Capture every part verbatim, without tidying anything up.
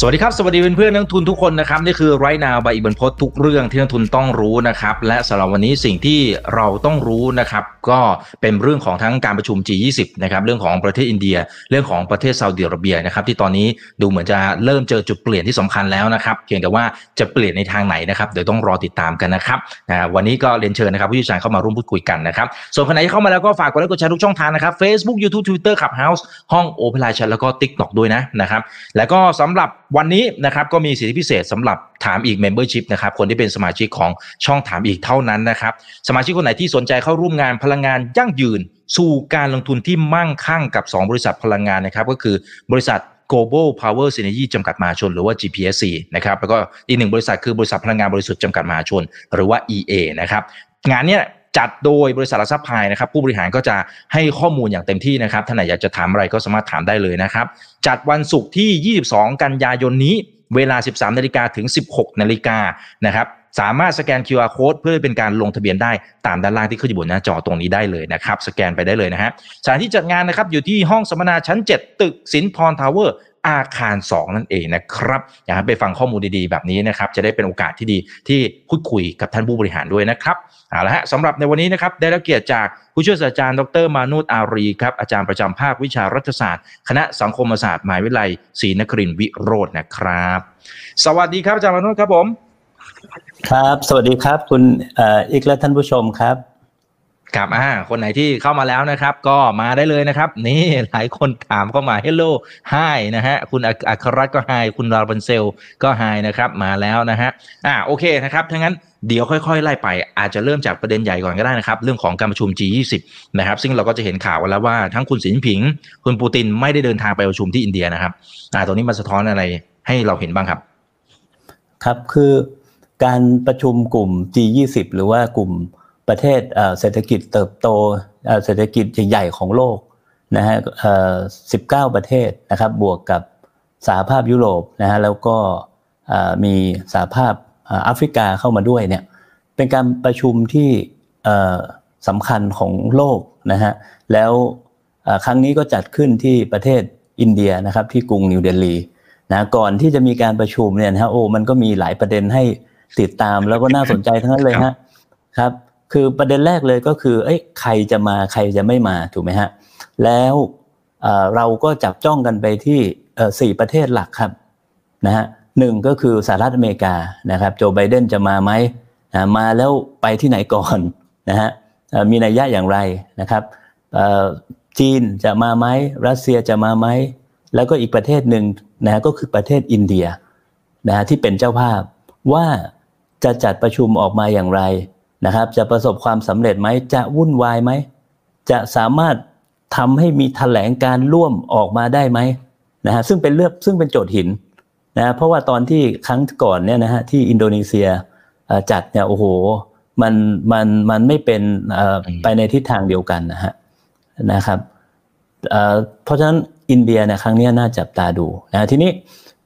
สวัสดีครับสวัสดีเพื่อนๆนักทุนทุกคนนะครับนี่คือ Right Now by อิบันพจน์ทุกเรื่องที่นักทุนต้องรู้นะครับและสำหรับวันนี้สิ่งที่เราต้องรู้นะครับก็เป็นเรื่องของทั้งการประชุม จี ยี่สิบ นะครับเรื่องของประเทศอินเดียเรื่องของประเทศซาอุดิอาระเบียนะครับที่ตอนนี้ดูเหมือนจะเริ่มเจอจุดเปลี่ยนที่สำคัญแล้วนะครับเพียงแต่ว่าจะเปลี่ยนในทางไหนนะครับเดี๋ยวต้องรอติดตามกันนะครับวันนี้ก็เรียนเชิญนะครับผู้เชี่ยวชาญเข้ามาร่วมพูดคุยกันนะครับส่วนใครที่เข้ามาแล้วก็ฝากกดไลค์กดแชร์ทุกช่องทางนะครับ Facebook YouTube Twitter Clubhouse ห้อง Open Line แล้วก็ TikTok ด้วยนะนะครับแล้วก็สำหรับวันนี้นะครับก็มีสิทธิพิเศษสำหรับถามอีก Membership นะครับคนที่เป็นสมาชิกของช่องถามอีกเท่านั้นนะครับสมาชิกคนไหนที่สนใจเข้าร่วมงานพลังงานยั่งยืนสู่การลงทุนที่มั่งคั่งกับสองบริษัทพลังงานนะครับก็คือบริษัท Global Power Synergy จำกัดมหาชนหรือว่า จี พี เอส ซี นะครับแล้วก็อีกหนึ่งบริษัทคือบริษัทพลังงานบริสุทธิ์จำกัดมหาชนหรือว่า อี เอ นะครับงานเนี้ยจัดโดยบริษัทหลักทรัพย์พายนะครับผู้บริหารก็จะให้ข้อมูลอย่างเต็มที่นะครับท่านไหนอยากจะถามอะไรก็สามารถถามได้เลยนะครับจัดวันศุกร์ที่ยี่สิบสองกันยายนนี้เวลา สิบสามนาฬิกาถึง สิบหกนาฬิกานะครับสามารถสแกน คิว อาร์ Code เพื่อเป็นการลงทะเบียนได้ตามด้านล่างที่ขึ้นอยู่บนหน้าจอตรงนี้ได้เลยนะครับสแกนไปได้เลยนะฮะสถานที่จัดงานนะครับอยู่ที่ห้องสัมมนาชั้นเจ็ดตึกสินพรทาวเวอร์อาคารสองนั่นเองนะครับอยากให้ไปฟังข้อมูลดีๆแบบนี้นะครับจะได้เป็นโอกาสที่ดีที่พูดคุยกับท่านผู้บริหารด้วยนะครับเอาละฮะสำหรับในวันนี้นะครับได้รับเกียรติจากผู้ช่วยศาสตราจารย์ดรมานุชอารีครับอาจารย์ประจำภาควิชารัฐศาสตร์คณะสังคมศาสตร์มหาวิทยาลัยศรีนครินทร์วิโรจน์นะครับสวัสดีครับอาจารย์มานุชครับผมครับสวัสดีครับคุณอีกและท่านผู้ชมครับครับอ่าคนไหนที่เข้ามาแล้วนะครับก็มาได้เลยนะครับนี่หลายคนถามเข้ามา Hello Hi นะฮะคุณอัครรัตน์ก็ Hi คุณราบันเซลก็ Hi นะครับมาแล้วนะฮะอ่าโอเคนะครับถ้างั้นเดี๋ยวค่อยๆไล่ไปอาจจะเริ่มจากประเด็นใหญ่ก่อนก็ได้นะครับเรื่องของการประชุม จี ยี่สิบ นะครับซึ่งเราก็จะเห็นข่าวแล้วว่าทั้งคุณสีจิ้นผิงคุณปูตินไม่ได้เดินทางไปประชุมที่อินเดียนะครับอ่าตรงนี้มันสะท้อนอะไรให้เราเห็นบ้างครับครับคือการประชุมกลุ่ม จี ยี่สิบ หรือว่ากลุ่มประเทศเศรษฐกิจเติบโตเศรษฐกิจใหญ่ๆของโลกนะฮะสิบเก้าประเทศนะครับบวกกับสหภาพยุโรปนะฮะแล้วก็มีสหภาพแอฟริกาเข้ามาด้วยเนี่ยเป็นการประชุมที่สำคัญของโลกนะฮะแล้วครั้งนี้ก็จัดขึ้นที่ประเทศอินเดียนะครับที่กรุงนิวเดลีนะก่อนที่จะมีการประชุมเนี่ยนะฮะโอ้มันก็มีหลายประเด็นให้ติดตามแล้วก็น่าสนใจทั้งนั้นเลยฮะครับคือประเด็นแรกเลยก็คือเอ้ยใครจะมาใครจะไม่มาถูกไหมฮะแล้วเราก็จับจ้องกันไปที่สี่ประเทศหลักครับนะฮะหนึ่งก็คือสหรัฐอเมริกานะครับโจไบเดนจะมาไหมนะมาแล้วไปที่ไหนก่อนนะฮะมีนัยยะอย่างไรนะครับจีนจะมาไหมรัสเซียจะมาไหมแล้วก็อีกประเทศหนึ่งนะก็คือประเทศอินเดียนะฮะที่เป็นเจ้าภาพว่าจะจัดประชุมออกมาอย่างไรนะครับจะประสบความสำเร็จไหมจะวุ่นวายไหมจะสามารถทำให้มีแถลงการร่วมออกมาได้ไหมนะฮะซึ่งเป็นเลือกซึ่งเป็นโจทย์หินนะเพราะว่าตอนที่ครั้งก่อนเนี่ยนะฮะที่อินโดนีเซียจัดเนี่ยโอ้โหมันมันมันไม่เป็นไปในทิศทางเดียวกันนะฮะนะครับเพราะฉะนั้นอินเดียนะครั้งนี้น่าจับตาดูนะทีนี้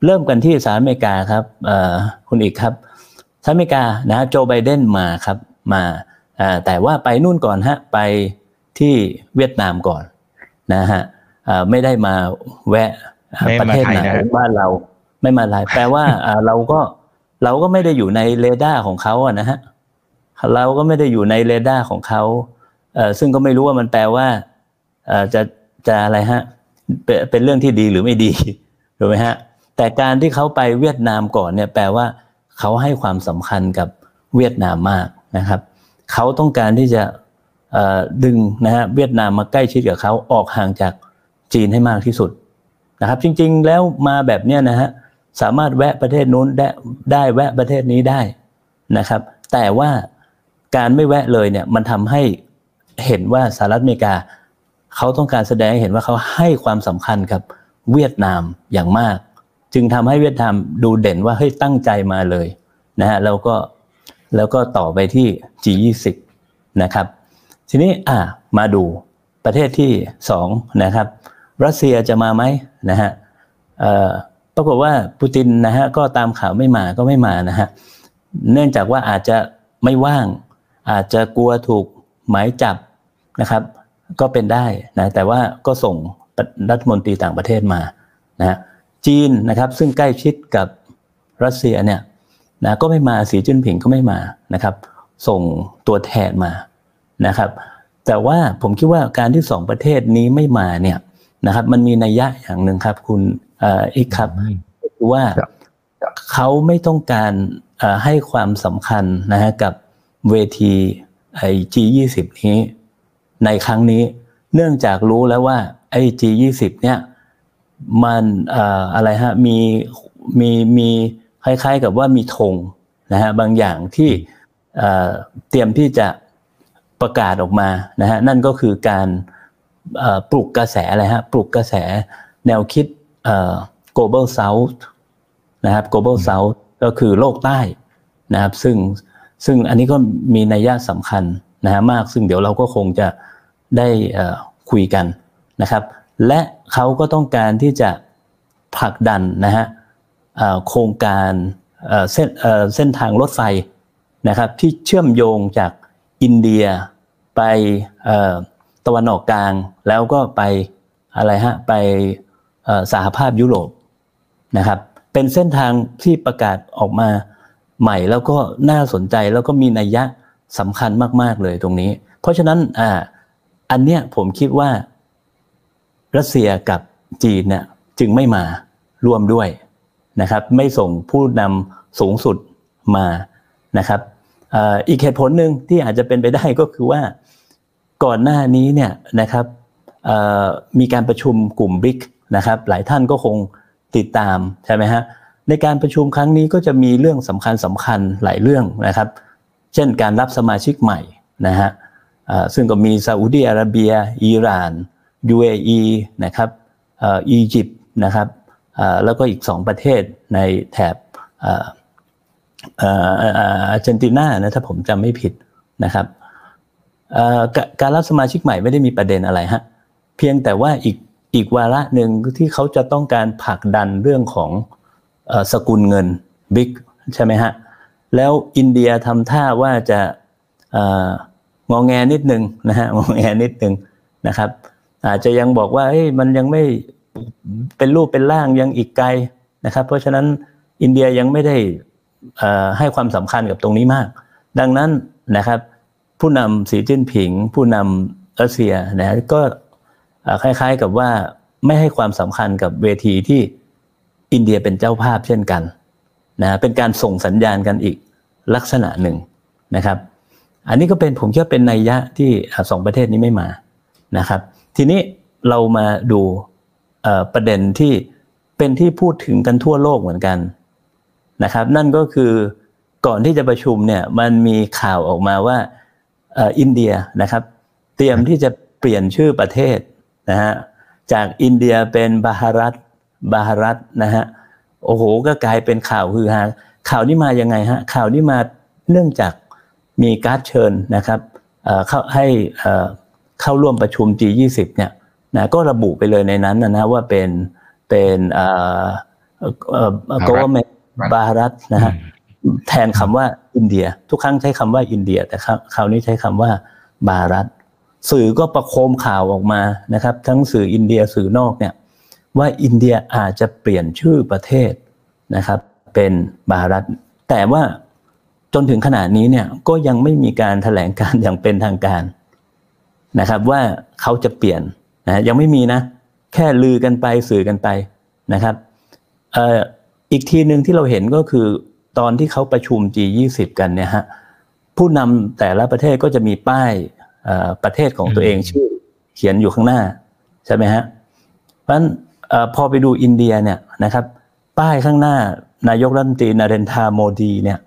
เริ่มกันที่สหรัฐอเมริกาครับคุณอีกครับสหรัฐอเมริกานะโจไบเดนมาครับมาแต่ว่าไปนู่นก่อนฮะไปที่เวียดนามก่อนนะฮะไม่ได้มาแวะประเทศไหนบ้านเราไม่มาไทยแปลว่าเราก็เราก็ไม่ได้อยู่ในเรดาร์ของเขาอะนะฮะเราก็ไม่ได้อยู่ในเรดาร์ของเขาซึ่งก็ไม่รู้ว่ามันแปลว่าจะจะอะไรฮะเป็นเรื่องที่ดีหรือไม่ดีถูกไหมฮะแต่การที่เขาไปเวียดนามก่อนเนี่ยแปลว่าเขาให้ความสำคัญกับเวียดนามมากนะครับเขาต้องการที่จะดึงนะฮะเวียดนามมาใกล้ชิดกับเขาออกห่างจากจีนให้มากที่สุดนะครับจริงๆแล้วมาแบบเนี้ยนะฮะสามารถแวะประเทศนู้นได้ได้แวะประเทศนี้ได้นะครับแต่ว่าการไม่แวะเลยเนี่ยมันทำให้เห็นว่าสหรัฐอเมริกาเขาต้องการแสดงให้เห็นว่าเขาให้ความสำคัญกับเวียดนามอย่างมากจึงทำให้เวียดนามดูเด่นว่าเฮ้ยตั้งใจมาเลยนะฮะแล้วก็แล้วก็ต่อไปที่ จี ยี่สิบ นะครับทีนี้อ่ามาดูประเทศที่สองนะครับรัสเซียจะมาไหมนะฮะเอ่อปรากฏว่าปูตินนะฮะก็ตามข่าวไม่มาก็ไม่มานะฮะเนื่องจากว่าอาจจะไม่ว่างอาจจะกลัวถูกหมายจับ นะครับก็เป็นได้นะแต่ว่าก็ส่งรัฐมนตรีต่างประเทศมานะจีนนะครับซึ่งใกล้ชิดกับรัสเซียเนี่ยนะก็ไม่มาสีจิ้นผิงก็ไม่มานะครับส่งตัวแทนมานะครับแต่ว่าผมคิดว่าการที่สองประเทศนี้ไม่มาเนี่ยนะครับมันมีนัยยะอย่างหนึ่งครับคุณเอกครับว่าเขาไม่ต้องการให้ความสำคัญนะฮะกับเวทีไอ้ จี ยี่สิบ นี้ในครั้งนี้เนื่องจากรู้แล้วว่าไอ้ จี ยี่สิบ เนี่ยมันเอ่ออะไรฮะมีมีมีคล้ายๆกับว่ามีธงนะฮะบางอย่างที่เอ่อเตรียมที่จะประกาศออกมานะฮะนั่นก็คือการเอ่อปลุกกระแสอะไรฮะปลุกกระแสแนวคิดเอ่อ Global South นะครับ Global South ก็คือโลกใต้นะครับซึ่งซึ่งอันนี้ก็มีนัยยะสำคัญนะฮะมากซึ่งเดี๋ยวเราก็คงจะได้เอ่อคุยกันนะครับและเขาก็ต้องการที่จะผลักดันนะฮะเอ่อโครงการเอ่อเส้นเอ่อเส้นทางรถไฟนะครับที่เชื่อมโยงจากอินเดียไปเอ่อตะวันออกกลางแล้วก็ไปอะไรฮะไปเอ่อสหภาพยุโรปนะครับเป็นเส้นทางที่ประกาศออกมาใหม่แล้วก็น่าสนใจแล้วก็มีนัยยะสำคัญมากๆเลยตรงนี้เพราะฉะนั้นอ่าอันเนี้ยผมคิดว่ารัสเซียกับจีนเนี่ยจึงไม่มาร่วมด้วยนะครับไม่ส่งผู้นำสูงสุดมานะครับอีกเหตุผลหนึ่งที่อาจจะเป็นไปได้ก็คือว่าก่อนหน้านี้เนี่ยนะครับมีการประชุมกลุ่ม บี อาร์ ไอ นะครับหลายท่านก็คงติดตามใช่ไหมฮะในการประชุมครั้งนี้ก็จะมีเรื่องสำคัญสำคัญหลายเรื่องนะครับเช่นการรับสมาชิกใหม่นะฮะซึ่งก็มีซาอุดิอาระเบียอิหร่าน ยู เอ อี นะครับอียิปต์นะครับแล้วก็อีกสองประเทศในแถบอาร์เจนตินานะถ้าผมจำไม่ผิดนะครับการรับสมาชิกใหม่ไม่ได้มีประเด็นอะไรฮะเพียงแต่ว่าอีกอีกวาระหนึ่งที่เขาจะต้องการผลักดันเรื่องของสกุลเงินบิ๊กใช่ไหมฮะแล้วอินเดียทำท่าว่าจะงอแงนิดนึงนะฮะงอแงนิดนึงนะครับอาจจะยังบอกว่าเฮ้ยมันยังไม่เป็นรูปเป็นร่างยังอีกไกลนะครับเพราะฉะนั้นอินเดียยังไม่ได้ให้ความสำคัญกับตรงนี้มากดังนั้นนะครับผู้นำสีจิ้นผิงผู้นำรัสเซียนะก็คล้ายๆกับว่าไม่ให้ความสำคัญกับเวทีที่อินเดียเป็นเจ้าภาพเช่นกันนะเป็นการส่งสัญญาณกันอีกลักษณะหนึ่งนะครับอันนี้ก็เป็นผมเชื่อเป็นนัยยะที่สองประเทศนี้ไม่มานะครับทีนี้เรามาดูประเด็นที่เป็นที่พูดถึงกันทั่วโลกเหมือนกันนะครับนั่นก็คือก่อนที่จะประชุมเนี่ยมันมีข่าวออกมาว่าอินเดียนะครับเตรียมที่จะเปลี่ยนชื่อประเทศนะฮะจากอินเดียเป็นบาฮารัตบาฮารัตนะฮะโอ้โหก็กลายเป็นข่าวฮือฮาข่าวนี้มายังไงฮะข่าวนี้มาเนื่องจากมีการ์ดเชิญนะครับเข้าให้เข้าร่วมประชุม จี ยี่สิบ เนี่ยนะก็ระบุไปเลยในนั้นนะว่าเป็นเป็นเอ่อเอ่อ government บาฮารัตนะฮะแทนคำว่าอินเดียทุกครั้งใช้คำว่าอินเดียแต่คราวนี้ใช้คำว่าบาฮารัตสื่อก็ประโคมข่าวออกมานะครับทั้งสื่ออินเดียสื่อนอกเนี่ยว่าอินเดียอาจจะเปลี่ยนชื่อประเทศนะครับเป็นบาฮารัตแต่ว่าจนถึงขณะนี้เนี่ยก็ยังไม่มีการแถลงการอย่างเป็นทางการนะครับว่าเขาจะเปลี่ยนนะยังไม่มีนะแค่ลือกันไปสื่อกันไปนะครับเอ่ออีกทีนึงที่เราเห็นก็คือตอนที่เขาประชุม จี ยี่สิบ กันเนี่ยฮะผู้นำแต่ละประเทศก็จะมีป้ายเอ่อประเทศของตัวเองชื่อเขียนอยู่ข้างหน้าใช่ไหมฮะเพราะฉะนั้นเอ่อพอไปดูอินเดียเนี่ยนะครับป้ายข้างหน้านายกรัฐมนตรีนเรนทราโมดีเนี่ย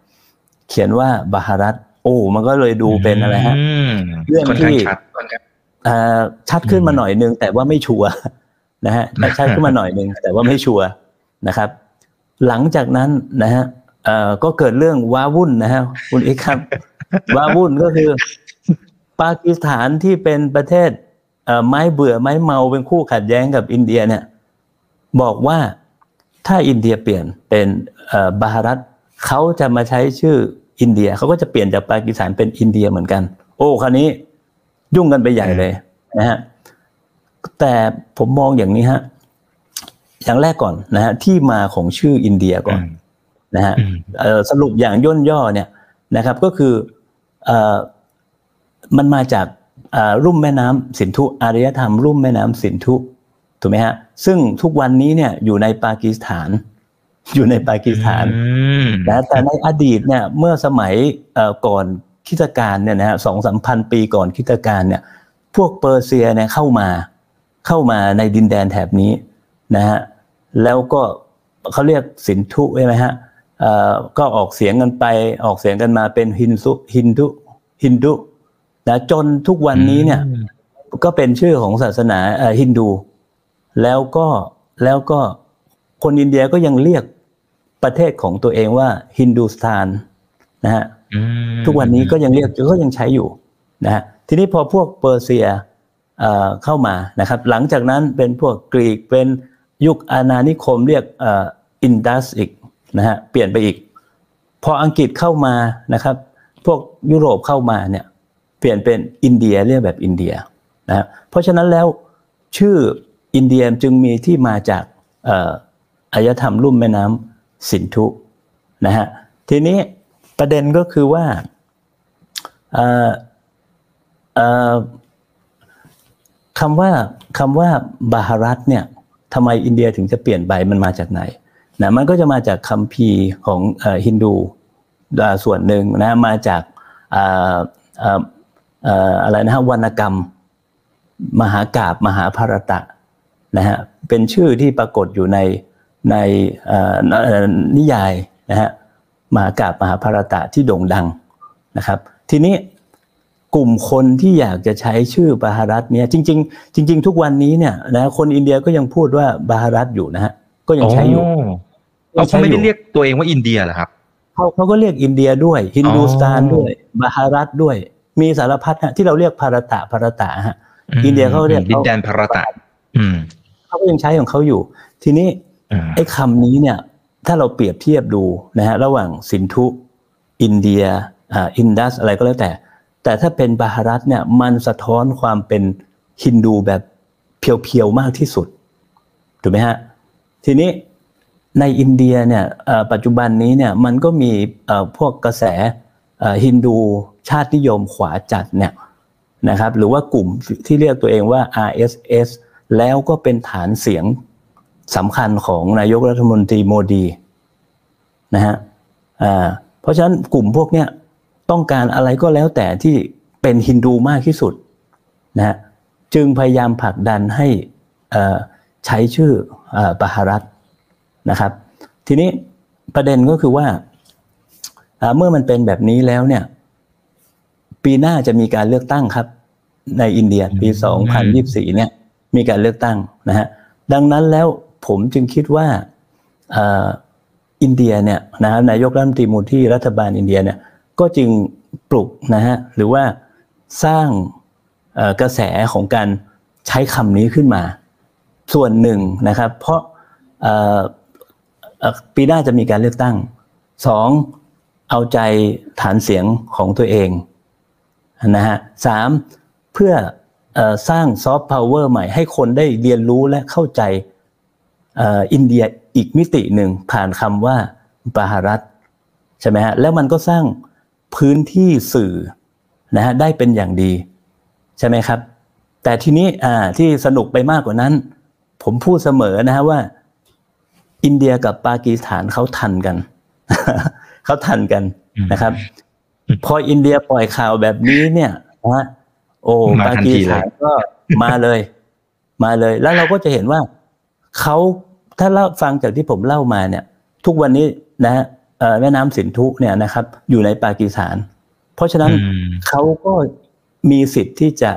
เขียนว่าบาฮารัตโอ้มันก็เลยดูเป็นอะไรฮะเรื่องที่ชัดขึ้นมาหน่อยนึงแต่ว่าไม่ชัวร์นะฮะชัดขึ้นมาหน่อยนึงแต่ว่าไม่ชัวร์นะครับหลังจากนั้นนะฮะก็เกิดเรื่องว้าวุ่นนะฮะคุณเอกครับว้าวุ่นก็คือปากีสถานที่เป็นประเทศไม้เบื่อไม้เมาเป็นคู่ขัดแย้งกับอินเดียเนี่ยบอกว่าถ้าอินเดียเปลี่ยนเป็นบาฮารัตเขาจะมาใช้ชื่ออินเดียเขาก็จะเปลี่ยนจากปากีสถานเป็นอินเดียเหมือนกันโอ้คราวนี้ ยุ่งกันไปใหญ่เลยนะฮะแต่ผมมองอย่างนี้ฮะอย่างแรกก่อนนะฮะที่มาของชื่ออินเดียก่อนนะฮะสรุปอย่างย่นย่อเนี่ยนะครับก็คือมันมาจากรุ่มแม่น้ำสินธุอารยธรรมรุ่มแม่น้ำสินธุถูกไหมฮะซึ่งทุกวันนี้เนี่ยอยู่ในปากีสถานอยู่ในปากีสถานนะแต่ในอดีตเนี่ยเมื่อสมัยก่อนคริสตกาลเนี่ยนะฮะ สองถึงสามพัน ปีก่อนคริสตกาลเนี่ยพวกเปอร์เซียเนี่ยเข้ามาเข้ามาในดินแดนแถบนี้นะฮะแล้วก็เขาเรียกสินธุใช่ไหมฮะก็ออกเสียงกันไปออกเสียงกันมาเป็นฮินซุฮินดุฮินดุนะจนทุกวันนี้เนี่ยก็เป็นชื่อของศาสนาฮินดูแล้วก็แล้วก็คนอินเดียก็ยังเรียกประเทศของตัวเองว่าฮินดูสถานนะฮะทุกวันนี้ก็ยังเรียกก็ยังใช้อยู่นะฮะทีนี้พอพวกเปอร์เซียเข้ามานะครับหลังจากนั้นเป็นพวกกรีกเป็นยุคอาณานิคมเรียกอินดัสอีกนะฮะเปลี่ยนไปอีกพออังกฤษเข้ามานะครับพวกยุโรปเข้ามาเนี่ยเปลี่ยนเป็นอินเดียเรียกแบบอินเดียนะฮะเพราะฉะนั้นแล้วชื่ออินเดียจึงมีที่มาจากอารยธรรมลุ่มแม่น้ำสินธุนะฮะทีนี้ประเด็นก็คือว่าคำว่าคำว่าบาฮารัตเนี่ยทำไมอินเดียถึงจะเปลี่ยนไปมันมาจากไหนนะมันก็จะมาจากคัมภีร์ของฮินดูส่วนหนึ่งนะมาจากอะไรนะฮะวรรณกรรมมหากาพย์มหาภารตะนะฮะเป็นชื่อที่ปรากฏอยู่ในในนิยายนะฮะมหากาพย์มหาภารตะที่โด่งดังนะครับทีนี้กลุ่มคนที่อยากจะใช้ชื่อบาฮารัตเนี่ยจริงๆจริงๆทุกวันนี้เนี่ยนะคนอินเดียก็ยังพูดว่าบาฮารัตอยู่นะฮะก็ยังใช้อยู่เขาไม่ได้เรียกตัวเองว่าอินเดียเหรอครับเขาเขาก็เรียกอินเดียด้วยฮินดูสตานด้วยบาฮารัตด้วยมีสารพัดที่เราเรียกภารตะภารตะฮะอินเดียเขาเรียกดินแดนภารตะเขาก็ยังใช้ของเขาอยู่ทีนี้ไอ้คำนี้เนี่ยถ้าเราเปรียบเทียบดูนะฮะระหว่างสินธุอินเดียอ่าอินดัสอะไรก็แล้วแต่แต่ถ้าเป็นบาฮารัตเนี่ยมันสะท้อนความเป็นฮินดูแบบเพียวๆมากที่สุดถูกไหมฮะทีนี้ในอินเดียเนี่ยปัจจุบันนี้เนี่ยมันก็มีพวกกระแสฮินดูชาตินิยมขวาจัดเนี่ยนะครับหรือว่ากลุ่มที่เรียกตัวเองว่า อาร์ เอส เอส แล้วก็เป็นฐานเสียงสำคัญของนายกรัฐมนตรีโมดีนะฮะเพราะฉะนั้นกลุ่มพวกเนี้ยต้องการอะไรก็แล้วแต่ที่เป็นฮินดูมากที่สุดนะฮะจึงพยายามผลักดันให้ใช้ชื่อบาฮารัตนะครับทีนี้ประเด็นก็คือว่าเมื่อมันเป็นแบบนี้แล้วเนี่ยปีหน้าจะมีการเลือกตั้งครับในอินเดียปีสองพันยี่สิบสี่เนี่ยมีการเลือกตั้งนะฮะดังนั้นแล้วผมจึงคิดว่าอินเดียเนี่ยนะนายกรัฐมนตรีมูดีรัฐบาลอินเดียเนี่ยก็จึงปลุกนะฮะหรือว่าสร้างกระแสของการใช้คำนี้ขึ้นมาส่วนหนึ่งนะครับเพราะปีหน้าจะมีการเลือกตั้งสองเอาใจฐานเสียงของตัวเองนะฮะสามเพื่อสร้างซอฟต์พาวเวอร์ใหม่ให้คนได้เรียนรู้และเข้าใจอินเดียอีกมิติหนึ่งผ่านคำว่าบาฮารัตใช่ไหมฮะแล้วมันก็สร้างพื้นที่สื่อนะฮะได้เป็นอย่างดีใช่ไหมครับแต่ทีนี้อ่าที่สนุกไปมากกว่านั้นผมพูดเสมอนะฮะว่าอินเดียกับปากีสถานเขาทันกันเขาทันกันนะครับพออินเดียปล่อยข่าวแบบนี้เนี่ยนะฮะโอ้ปากีสถานก็มาเลยมาเลยแล้วเราก็จะเห็นว่าเขาถ้าเล่าฟังจากที่ผมเล่ามาเนี่ยทุกวันนี้นะฮะแม่น้ำสินธุเนี่ยนะครับอยู่ในปากีสถานเพราะฉะนั้นเขาก็มีสิทธิ์ที่จะ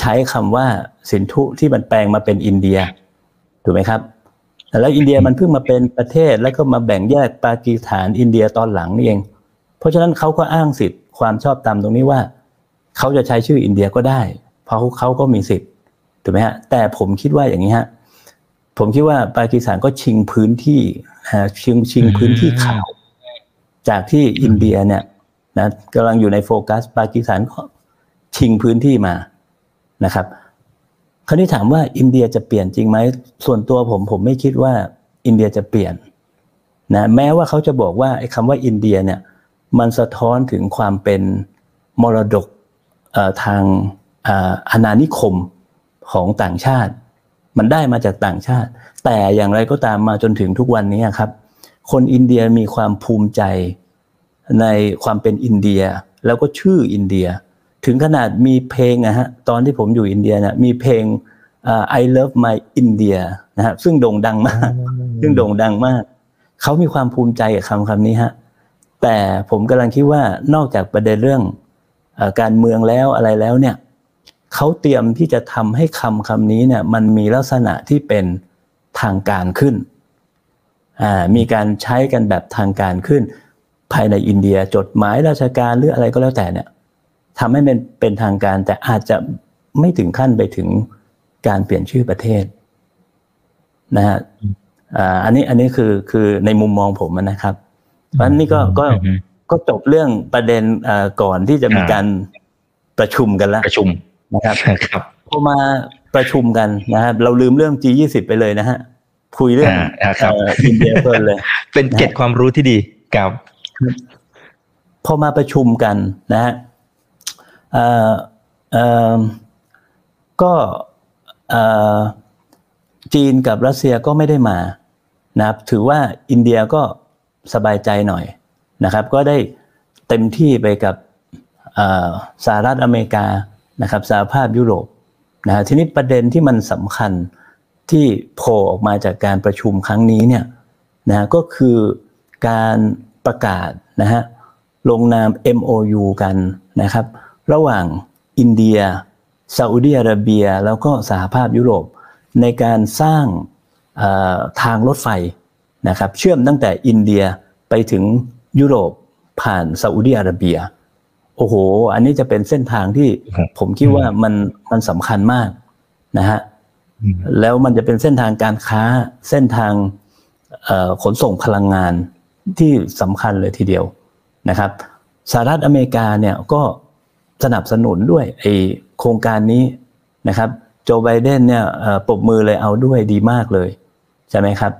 ใช้คำว่าสินธุที่มันแปลงมาเป็นอินเดียถูกไหมครับแล้วอินเดียมันเพิ่งมาเป็นประเทศแล้วก็มาแบ่งแยกปากีสถานอินเดียตอนหลังนี่เองเพราะฉะนั้นเขาก็อ้างสิทธิ์ความชอบธรรมตรงนี้ว่าเขาจะใช้ชื่ออินเดียก็ได้เพราะเขาก็มีสิทธิ์ถูกไหมฮะแต่ผมคิดว่าอย่างนี้ฮะผมคิดว่าปากีสถานก็ชิงพื้นที่ชิงชิงพื้นที่ข่าวจากที่อินเดียเนี่ยนะกำลังอยู่ในโฟกัสปากีสถาน ชิงพื้นที่มานะครับคราวนี้ถามว่าอินเดียจะเปลี่ยนจริงไหมส่วนตัวผมผมไม่คิดว่าอินเดียจะเปลี่ยนนะแม้ว่าเขาจะบอกว่าไอ้คำว่าอินเดียเนี่ยมันสะท้อนถึงความเป็นมรดกทางอาณานิคมของต่างชาติมันได้มาจากต่างชาติแต่อย่างไรก็ตามมาจนถึงทุกวันนี้ครับคนอินเดียมีความภูมิใจในความเป็นอินเดียแล้วก็ชื่ออินเดียถึงขนาดมีเพลงนะฮะตอนที่ผมอยู่อินเดียเนี่ยมีเพลง I love my India นะฮะซึ่งโด่งดังมากซึ่งโด่งดังมากเขามีความภูมิใจกับคำคำนี้ฮะแต่ผมกำลังคิดว่านอกจากประเด็นเรื่องการเมืองแล้วอะไรแล้วเนี่ยเขาเตรียมที่จะทำให้คำคำนี้เนี่ยมันมีลักษณะที่เป็นทางการขึ้นอ่ามีการใช้กันแบบทางการขึ้นภายในอินเดียจดหมายราชการหรืออะไรก็แล้วแต่เนี่ยทำให้มันเป็นทางการแต่อาจจะไม่ถึงขั้นไปถึงการเปลี่ยนชื่อประเทศนะฮะอ่าอันนี้อันนี้คือคือในมุมมองผมนะครับเพราะฉะนั้นนี่ก็ก็ก็จบเรื่องประเด็นอ่าก่อนที่จะมีการประชุมกันละประชุมนะครับครับพอมาประชุมกันนะครับเราลืมเรื่อง จี ยี่สิบ ไปเลยนะฮะคุยเรื่องอินเดียเพลินเลยเป็นเกร็ดความรู้ที่ดีครับพอมาประชุมกันนะฮะเอ่อเอ่อก็เอ่อจีนกับรัสเซียก็ไม่ได้มานะครับถือว่าอินเดียก็สบายใจหน่อยนะครับก็ได้เต็มที่ไปกับเอ่อสหรัฐอเมริกานะครับสหภาพยุโรปนะฮะทีนี้ประเด็นที่มันสำคัญที่โผล่ออกมาจากการประชุมครั้งนี้เนี่ยนะก็คือการประกาศนะฮะลงนาม เอ็ม โอ ยู กันนะครับระหว่างอินเดียซาอุดิอาระเบียแล้วก็สหภาพยุโรปในการสร้างทางรถไฟนะครับเชื่อมตั้งแต่อินเดียไปถึงยุโรปผ่านซาอุดิอาระเบียโอ้โหอันนี้จะเป็นเส้นทางที่ผมคิดว่ามันมันสำคัญมากนะฮะแล้วมันจะเป็นเส้นทางการค้าเส้นทางขนส่งพลังงานที่สำคัญเลยทีเดียวนะครับสหรัฐอเมริกาเนี่ยก็สนับสนุนด้วยไอโครงการนี้นะครับโจไบเดนเนี่ยปรบมือเลยเอาด้วยดีมากเลยใช่ไหมครับ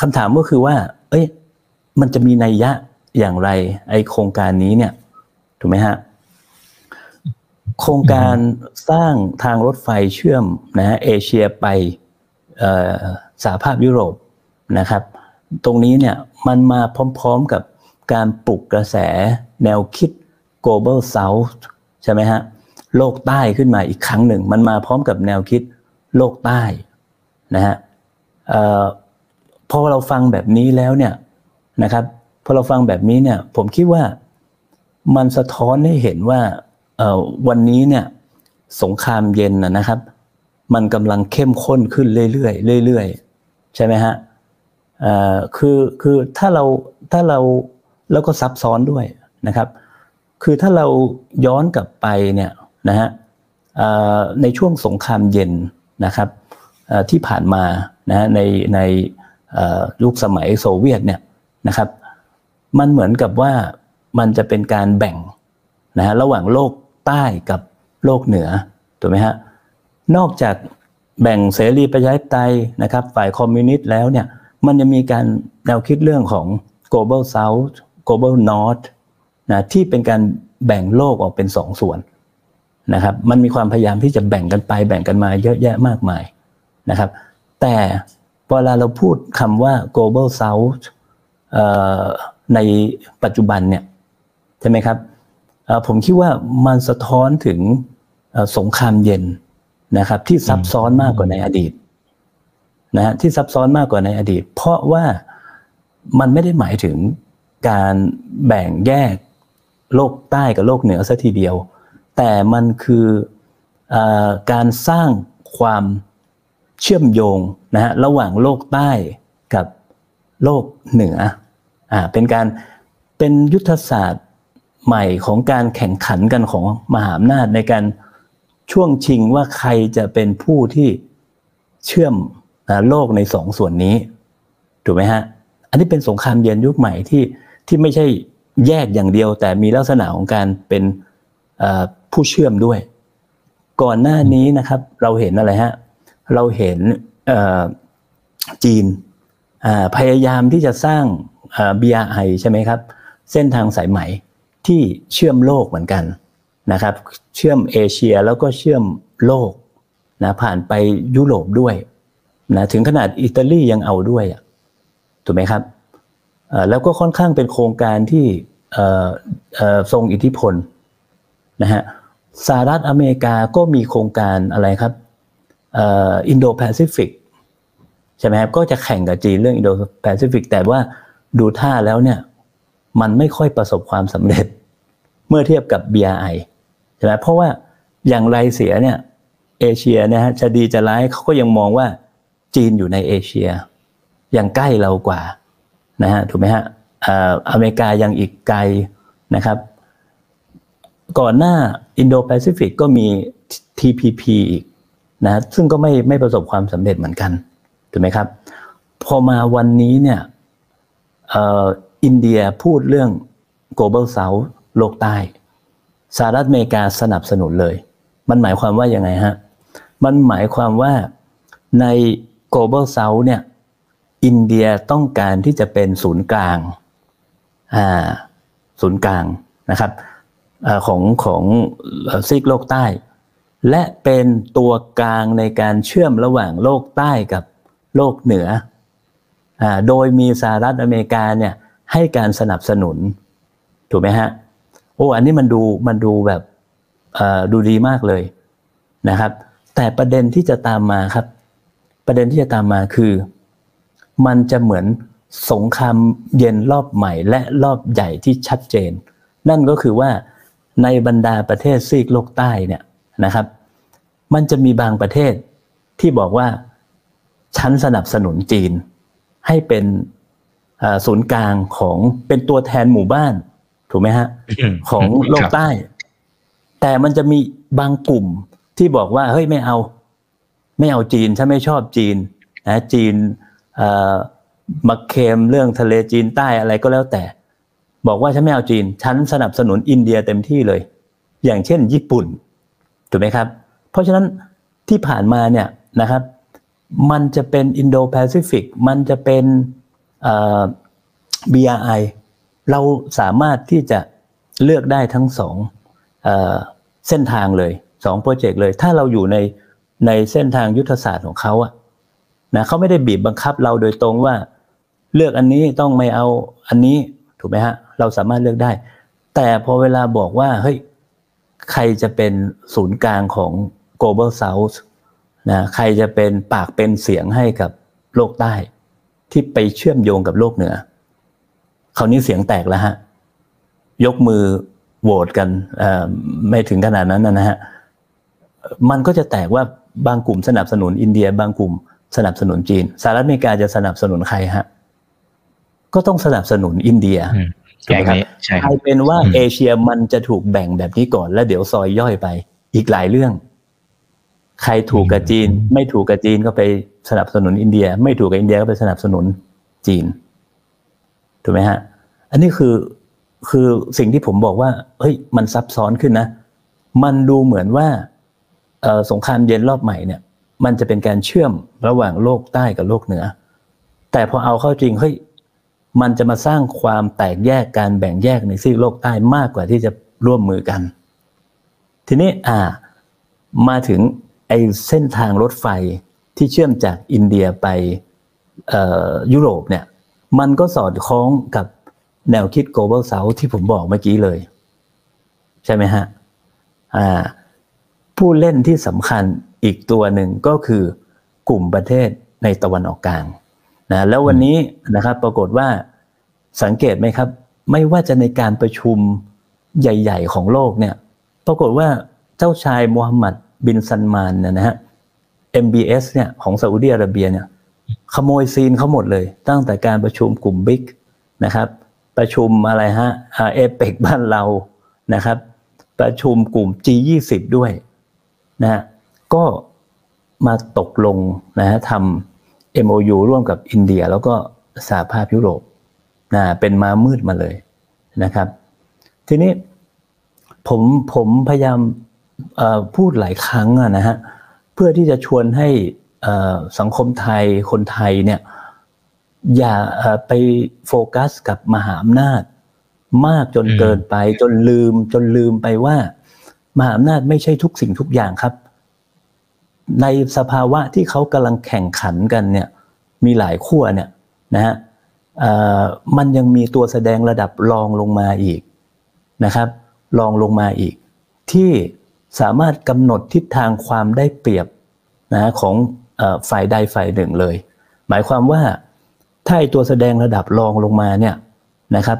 คำถามก็คือว่าเอ้ยมันจะมีนัยยะอย่างไรไอโครงการนี้เนี่ยถูกไหมฮะโครงการสร้างทางรถไฟเชื่อมนะเอเชียไปสหภาพยุโรปนะครับตรงนี้เนี่ยมันมาพร้อมๆกับการปลุกกระแสแนวคิด Global South ใช่ไหมฮะโลกใต้ขึ้นมาอีกครั้งหนึ่งมันมาพร้อมกับแนวคิดโลกใต้นะฮะเอ่อพอเราฟังแบบนี้แล้วเนี่ยนะครับพอเราฟังแบบนี้เนี่ยผมคิดว่ามันสะท้อนให้เห็นว่าเอ่อวันนี้เนี่ยสงครามเย็นน่ะนะครับมันกำลังเข้มข้นขึ้นเรื่อยๆเรื่อยๆใช่ไหมฮะเอ่อคือคือถ้าเราถ้าเราแล้วก็ซับซ้อนด้วยนะครับคือถ้าเราย้อนกลับไปเนี่ยนะฮะในช่วงสงครามเย็นนะครับที่ผ่านมานะในในยุคสมัยโซเวียตเนี่ยนะครับมันเหมือนกับว่ามันจะเป็นการแบ่งนะฮะระหว่างโลกใต้กับโลกเหนือถูกไหมฮะนอกจากแบ่งเสรีประชาธิปไตยนะครับฝ่ายคอมมิวนิสต์แล้วเนี่ยมันจะมีการแนวคิดเรื่องของ global south global north นะที่เป็นการแบ่งโลกออกเป็นสองส่วนนะครับมันมีความพยายามที่จะแบ่งกันไปแบ่งกันมาเยอะแยะมากมายนะครับแต่เวลาเราพูดคำว่า global south เอ่อในปัจจุบันเนี่ยใช่ไหมครับผมคิดว่ามันสะท้อนถึงสงครามเย็นนะครับที่ซับซ้อนมากกว่าในอดีตนะฮะที่ซับซ้อนมากกว่าในอดีตเพราะว่ามันไม่ได้หมายถึงการแบ่งแยกโลกใต้กับโลกเหนือซะทีเดียวแต่มันคือการสร้างความเชื่อมโยงนะฮะระหว่างโลกใต้กับโลกเหนืออ่าเป็นการเป็นยุทธศาสตร์ใหม่ของการแข่งขันกันของมหาอำนาจในการช่วงชิงว่าใครจะเป็นผู้ที่เชื่อมโลกในสองส่วนนี้ถูกไหมฮะอันนี้เป็นสงครามเย็นยุคใหม่ที่ที่ไม่ใช่แยกอย่างเดียวแต่มีลักษณะของการเป็น ผู้เชื่อมด้วยก่อนหน้านี้นะครับเราเห็นอะไรฮะเราเห็นจีนพยายามที่จะสร้าง บี อาร์ ไอ ใช่ไหมครับเส้นทางสายไหมที่เชื่อมโลกเหมือนกันนะครับเชื่อมเอเชียแล้วก็เชื่อมโลกนะผ่านไปยุโรปด้วยนะถึงขนาดอิตาลียังเอาด้วยถูกไหมครับแล้วก็ค่อนข้างเป็นโครงการที่ทรงอิทธิพลนะฮะสหรัฐอเมริกาก็มีโครงการอะไรครับอินโดแปซิฟิกใช่ไหมครับก็จะแข่งกับจีนเรื่องอินโดแปซิฟิกแต่ว่าดูท่าแล้วเนี่ยมันไม่ค่อยประสบความสำเร็จเมื่อเทียบกับ บี อาร์ ไอ ใช่ไหมเพราะว่าอย่างไรเสียเนี่ยเอเชียนะฮะจะดีจะร้ายเขาก็ยังมองว่าจีนอยู่ในเอเชียยังใกล้เรากว่านะฮะถูกไหมฮะอเมริกายังอีกไกลนะครับก่อนหน้าอินโดแปซิฟิกก็มี ที พี พี อีกนะซึ่งก็ไม่ไม่ประสบความสำเร็จเหมือนกันถูกไหมครับพอมาวันนี้เนี่ยอินเดียพูดเรื่อง Global South โลกใต้สหรัฐอเมริกาสนับสนุนเลยมันหมายความว่ายังไงฮะมันหมายความว่าใน Global South เนี่ยอินเดียต้องการที่จะเป็นศูนย์กลางอ่าศูนย์กลางนะครับของของซีกโลกใต้และเป็นตัวกลางในการเชื่อมระหว่างโลกใต้กับโลกเหนืออ่าโดยมีสหรัฐอเมริกาเนี่ยให้การสนับสนุนถูกไหมฮะโอ้อันนี้มันดูมันดูแบบดูดีมากเลยนะครับแต่ประเด็นที่จะตามมาครับประเด็นที่จะตามมาคือมันจะเหมือนสงครามเย็นรอบใหม่และรอบใหญ่ที่ชัดเจนนั่นก็คือว่าในบรรดาประเทศซีกโลกใต้เนี่ยนะครับมันจะมีบางประเทศที่บอกว่าฉันสนับสนุนจีนให้เป็นศูนย์กลางของเป็นตัวแทนหมู่บ้านถูกไหมฮะ ของโลกใต้แต่มันจะมีบางกลุ่มที่บอกว่าเฮ้ยไม่เอาไม่เอาจีนฉันไม่ชอบจีนนะจีนมาเคลมเรื่องทะเลจีนใต้อะไรก็แล้วแต่บอกว่าฉันไม่เอาจีนฉันสนับสนุนอินเดียเต็มที่เลยอย่างเช่นญี่ปุ่นถูกไหมครับเพราะฉะนั้นที่ผ่านมาเนี่ยนะครับมันจะเป็นอินโดแปซิฟิกมันจะเป็นบี อาร์ ไอ เราสามารถที่จะเลือกได้ทั้งสองเส้นทางเลยสองโปรเจกต์เลยถ้าเราอยู่ในในเส้นทางยุทธศาสตร์ของเขาอะนะเขาไม่ได้บีบบังคับเราโดยตรงว่าเลือกอันนี้ต้องไม่เอาอันนี้ถูกไหมฮะเราสามารถเลือกได้แต่พอเวลาบอกว่าเฮ้ยใครจะเป็นศูนย์กลางของ Global South นะใครจะเป็นปากเป็นเสียงให้กับโลกใต้ที่ไปเชื่อมโยงกับโลกเหนือคราวนี้เสียงแตกแล้วฮะยกมือโหวตกันไม่ถึงขนาดนั้นนะฮะมันก็จะแตกว่าบางกลุ่มสนับสนุนอินเดียบางกลุ่มสนับสนุนจีนสหรัฐอเมริกาจะสนับสนุนใครฮะก็ต้องสนับสนุนอินเดียใช่ครับใครเป็นว่าเอเชียมันจะถูกแบ่งแบบนี้ก่อนแล้วเดี๋ยวซอยย่อยไปอีกหลายเรื่องใครถูกกับจีนไม่ถูกกับจีนก็ไปสนับสนุนอินเดียไม่ถูกกับอินเดียก็ไปสนับสนุนจีนถูกไหมฮะอันนี้คือคือสิ่งที่ผมบอกว่าเฮ้ยมันซับซ้อนขึ้นนะมันดูเหมือนว่าสงครามเย็นรอบใหม่เนี่ยมันจะเป็นการเชื่อมระหว่างโลกใต้กับโลกเหนือแต่พอเอาเข้าจริงเฮ้ยมันจะมาสร้างความแตกแยกการแบ่งแยกในซีกโลกใต้มากกว่าที่จะร่วมมือกันทีนี้อ่ามาถึงไอ้เส้นทางรถไฟที่เชื่อมจากอินเดียไปยุโรปเนี่ยมันก็สอดคล้องกับแนวคิด Global South ที่ผมบอกเมื่อกี้เลยใช่ไหมฮะอ่าผู้เล่นที่สำคัญอีกตัวหนึ่งก็คือกลุ่มประเทศในตะวันออกกลางนะแล้ววันนี้นะครับปรากฏว่าสังเกตไหมครับไม่ว่าจะในการประชุมใหญ่ๆของโลกเนี่ยปรากฏว่าเจ้าชายมูฮัมหมัดบินซัลมานเนี่ยนะฮะ เอ็ม บี เอส เนี่ยของซาอุดิอาระเบียเนี่ยขโมยซีนเขาหมดเลยตั้งแต่การประชุมกลุ่มบิ๊กนะครับประชุมอะไรฮะ เอ เปค บ้านเรานะครับประชุมกลุ่ม จี ยี่สิบ ด้วยนะฮะก็มาตกลงนะฮะทำ เอ็ม โอ ยู ร่วมกับอินเดียแล้วก็สหภาพยุโรปนะเป็นมามืดมาเลยนะครับทีนี้ ผมผมพยายามพูดหลายครั้งนะฮะเพื่อที่จะชวนให้สังคมไทยคนไทยเนี่ยอย่าไปโฟกัสกับมหาอำนาจมากจนเกินไปจนลืมจนลืมไปว่ามหาอำนาจไม่ใช่ทุกสิ่งทุกอย่างครับในสภาวะที่เขากำลังแข่งขันกันเนี่ยมีหลายขั้วเนี่ยนะฮะมันยังมีตัวแสดงระดับรองลงมาอีกนะครับรองลงมาอีกที่สามารถกำหนดทิศทางความได้เปรียบนะของฝ่ายใดฝ่ายหนึ่งเลยหมายความว่าถ้าไอ้ตัวแสดงระดับรองลงมาเนี่ยนะครับ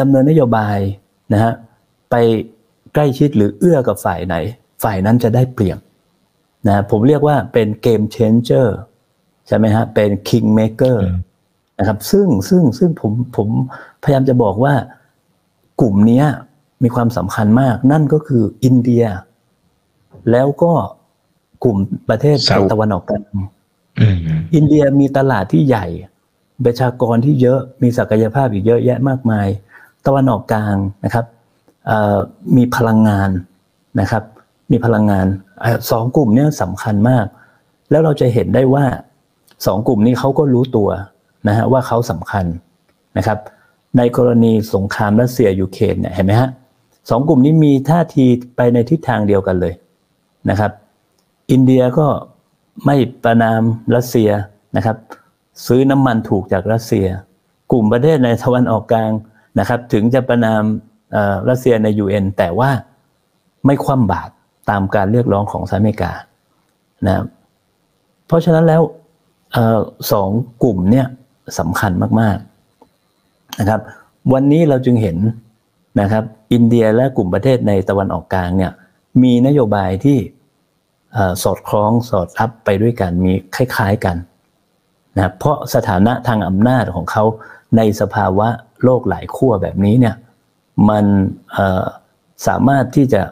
ดำเนินนโยบายนะฮะไปใกล้ชิดหรือเอื้อกับฝ่ายไหนฝ่ายนั้นจะได้เปรียบนะผมเรียกว่าเป็นเกมเชนเจอร์ใช่ไหมฮะเป็นคิงเมเกอร์นะครับซึ่งซึ่งซึ่งผมผมพยายามจะบอกว่ากลุ่มนี้มีความสำคัญมากนั่นก็คืออินเดียแล้วก็กลุ่มประเทศตะวันออกกลางอินเดียมีตลาดที่ใหญ่ประชากรที่เยอะมีศักยภาพอีกเยอะแยะมากมายตะวันออกกลางนะครับมีพลังงานนะครับมีพลังงานสองกลุ่มนี้สำคัญมากแล้วเราจะเห็นได้ว่าสองกลุ่มนี้เขาก็รู้ตัวนะฮะว่าเขาสำคัญนะครับในกรณีสงครามรัสเซียยูเครนเนี่ยเห็นไหมฮะสองกลุ่มนี้มีท่าทีไปในทิศทางเดียวกันเลยนะครับอินเดียก็ไม่ประนามรัสเซียนะครับซื้อน้ำมันถูกจากรัสเซียกลุ่มประเทศในตะวันออกกลางนะครับถึงจะประนามรัสเซียใน ยู เอ็น แต่ว่าไม่คว่ำบาตรตามการเรียกร้องของสหรัฐอเมริกานะเพราะฉะนั้นแล้วสองกลุ่มเนี่ยสำคัญมากๆนะครับวันนี้เราจึงเห็นนะครับอินเดียและกลุ่มประเทศในตะวันออกกลางเนี่ยมีนโยบายที่สอดคล้องสอดรับไปด้วยกันมีคล้ายๆกันนะเพราะสถานะทางอำนาจของเขาในสภาวะโลกหลายขั้วแบบนี้เนี่ยมันสามารถที่จะ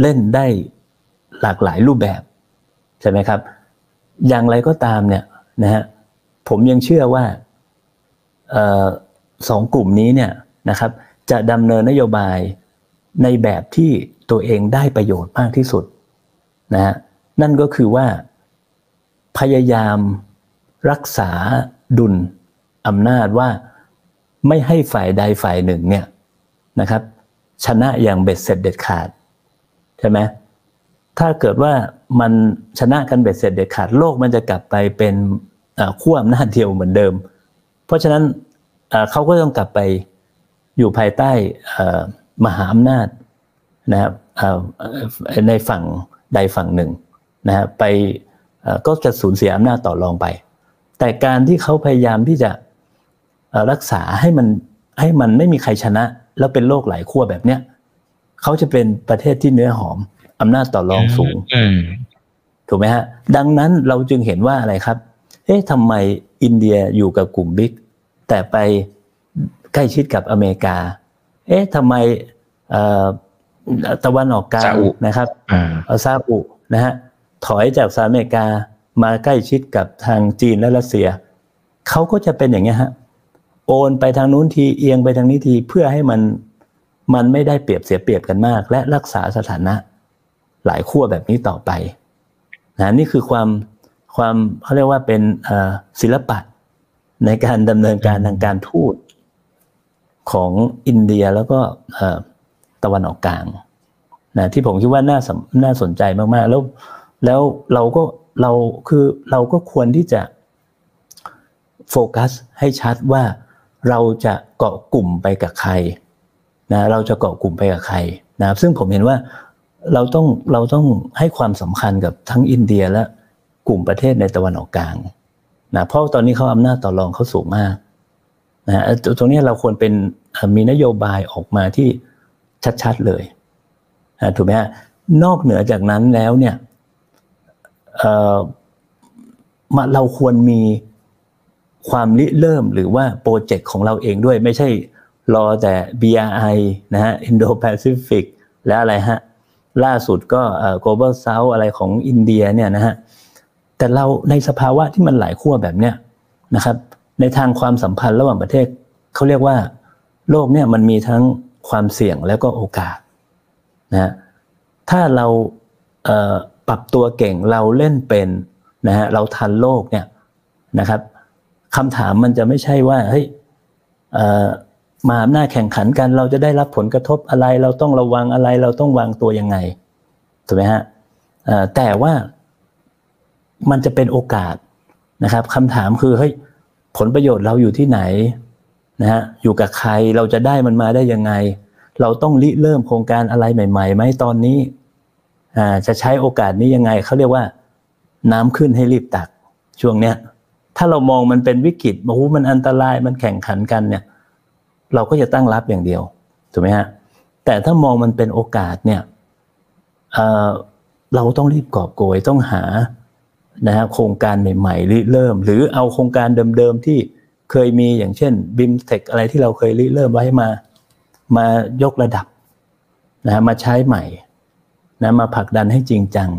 เล่นได้หลากหลายรูปแบบใช่ไหมครับอย่างไรก็ตามเนี่ยนะฮะผมยังเชื่อว่าสองกลุ่มนี้เนี่ยนะครับจะดำเนินนโยบายในแบบที่ตัวเองได้ประโยชน์มากที่สุดนะฮะนั่นก็คือว่าพยายามรักษาดุลอำนาจว่าไม่ให้ฝ่ายใดฝ่ายหนึ่งเนี่ยนะครับชนะอย่างเบ็ดเสร็จเด็ดขาดใช่ไหมถ้าเกิดว่ามันชนะกันเบ็ดเสร็จเด็ดขาดโลกมันจะกลับไปเป็นขั้วอำนาจเดียวเหมือนเดิมเพราะฉะนั้นเขาก็ต้องกลับไปอยู่ภายใต้มหาอำนาจนะครับในฝั่งใดฝั่งหนึ่งนะฮะไปก็จะสูญเสียอำนาจต่อรองไปแต่การที่เขาพยายามที่จะรักษาให้มันให้มันไม่มีใครชนะแล้วเป็นโลกหลายขั้วแบบเนี้ยเขาจะเป็นประเทศที่เนื้อหอมอำนาจต่อรองสูงถูกไหมฮะดังนั้นเราจึงเห็นว่าอะไรครับเอ๊ะทำไมอินเดียอยู่กับกลุ่มบิ๊กแต่ไปใกล้ชิดกับอเมริกาเอ๊ะทำไมตะวันออกกลางนะครับซาอุนะฮะถอยจากสหรัฐอเมริกามาใกล้ชิดกับทางจีนและรัสเซียเขาก็จะเป็นอย่างนี้ฮะโอนไปทางนู้นทีเอียงไปทางนี้ทีเพื่อให้มันมันไม่ได้เปรียบเสียเปรียบกันมากและรักษาสถานะหลายขั้วแบบนี้ต่อไปนะนี่คือความความเขาเรียกว่าเป็นศิลปะในการดำเนินการทางการทูตของอินเดียแล้วก็ตะวันออกกลางนะที่ผมคิดว่าน่าน่าสนใจมากๆแล้วแล้วเราก็เราคือเราก็ควรที่จะโฟกัสให้ชัดว่าเราจะเกาะกลุ่มไปกับใครนะเราจะเกาะกลุ่มไปกับใครนะครับซึ่งผมเห็นว่าเราต้องเราต้องให้ความสำคัญกับทั้งอินเดียและกลุ่มประเทศในตะวันออกกลางนะเพราะตอนนี้เขาอำนาจต่อรองเขาสูงมากนะตรงนี้เราควรเป็นมีนโยบายออกมาที่ชัดๆเลยนะถูกไหมฮะนอกเหนือจากนั้นแล้วเนี่ยเอ่อเราควรมีความริเริ่มหรือว่าโปรเจกต์ของเราเองด้วยไม่ใช่รอแต่ บี อาร์ ไอ นะฮะ Indo-Pacific และอะไรฮะล่าสุดก็เอ่อ Global South อะไรของอินเดียเนี่ยนะฮะแต่เราในสภาวะที่มันหลายขั้วแบบเนี้ยนะครับในทางความสัมพันธ์ระหว่างประเทศเขาเรียกว่าโลกเนี่ยมันมีทั้ง ความเสี่ยงแล้วก็โอกาสนะถ้าเราเอ่อปรับตัวเก่งเราเล่นเป็นนะฮะเราทันโลกเนี่ยนะครับคำถามมันจะไม่ใช่ว่าเฮ้ยเอ่อมาอำนาจแข่งขันกันเราจะได้รับผลกระทบอะไรเราต้องระวังอะไรเราต้องวางตัวยังไงถูกไหมฮะแต่ว่ามันจะเป็นโอกาสนะครับคำถามคือเฮ้ยผลประโยชน์เราอยู่ที่ไหนนะฮะอยู่กับใครเราจะได้มันมาได้ยังไงเราต้องริเริ่มโครงการอะไรใหม่ๆไหมตอนนี้อ่าจะใช้โอกาสนี้ยังไงเขาเรียกว่าน้ำขึ้นให้รีบตักช่วงเนี้ยถ้าเรามองมันเป็นวิกฤตโอ้โหมันอันตรายมันแข่งขันกันเนี่ยเราก็จะตั้งรับอย่างเดียวถูกไหมฮะแต่ถ้ามองมันเป็นโอกาสเนี่ยเอ่อเราต้องรีบกอบโกยต้องหานะฮะโครงการใหม่ๆริเริ่มหรือเอาโครงการเดิมๆที่เคยมีอย่างเช่นบิมเทคอะไรที่เราเคยริเริ่มไว้มามายกระดับนะฮะมาใช้ใหม่นะมาผลักดันให้จริงจัง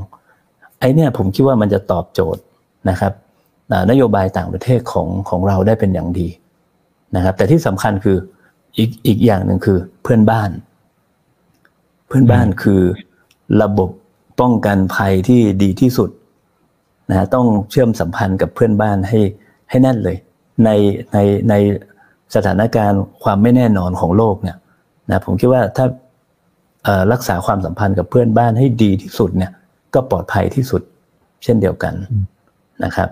ไอ้เนี่ยผมคิดว่ามันจะตอบโจทย์นะครับนโยบายต่างประเทศของของเราได้เป็นอย่างดีนะครับแต่ที่สำคัญคืออีกอีกอย่างหนึ่งคือเพื่อนบ้านเพื่อนบ้านคือระบบป้องกันภัยที่ดีที่สุดนะต้องเชื่อมสัมพันธ์กับเพื่อนบ้านให้ให้แน่นเลยในในในสถานการณ์ความไม่แน่นอนของโลกเนี่ยนะผมคิดว่าถ้ารักษาความสัมพันธ์กับเพื่อนบ้านให้ดีที่สุดเนี่ยก็ปลอดภัยที่สุดเช่นเดียวกันนะครับ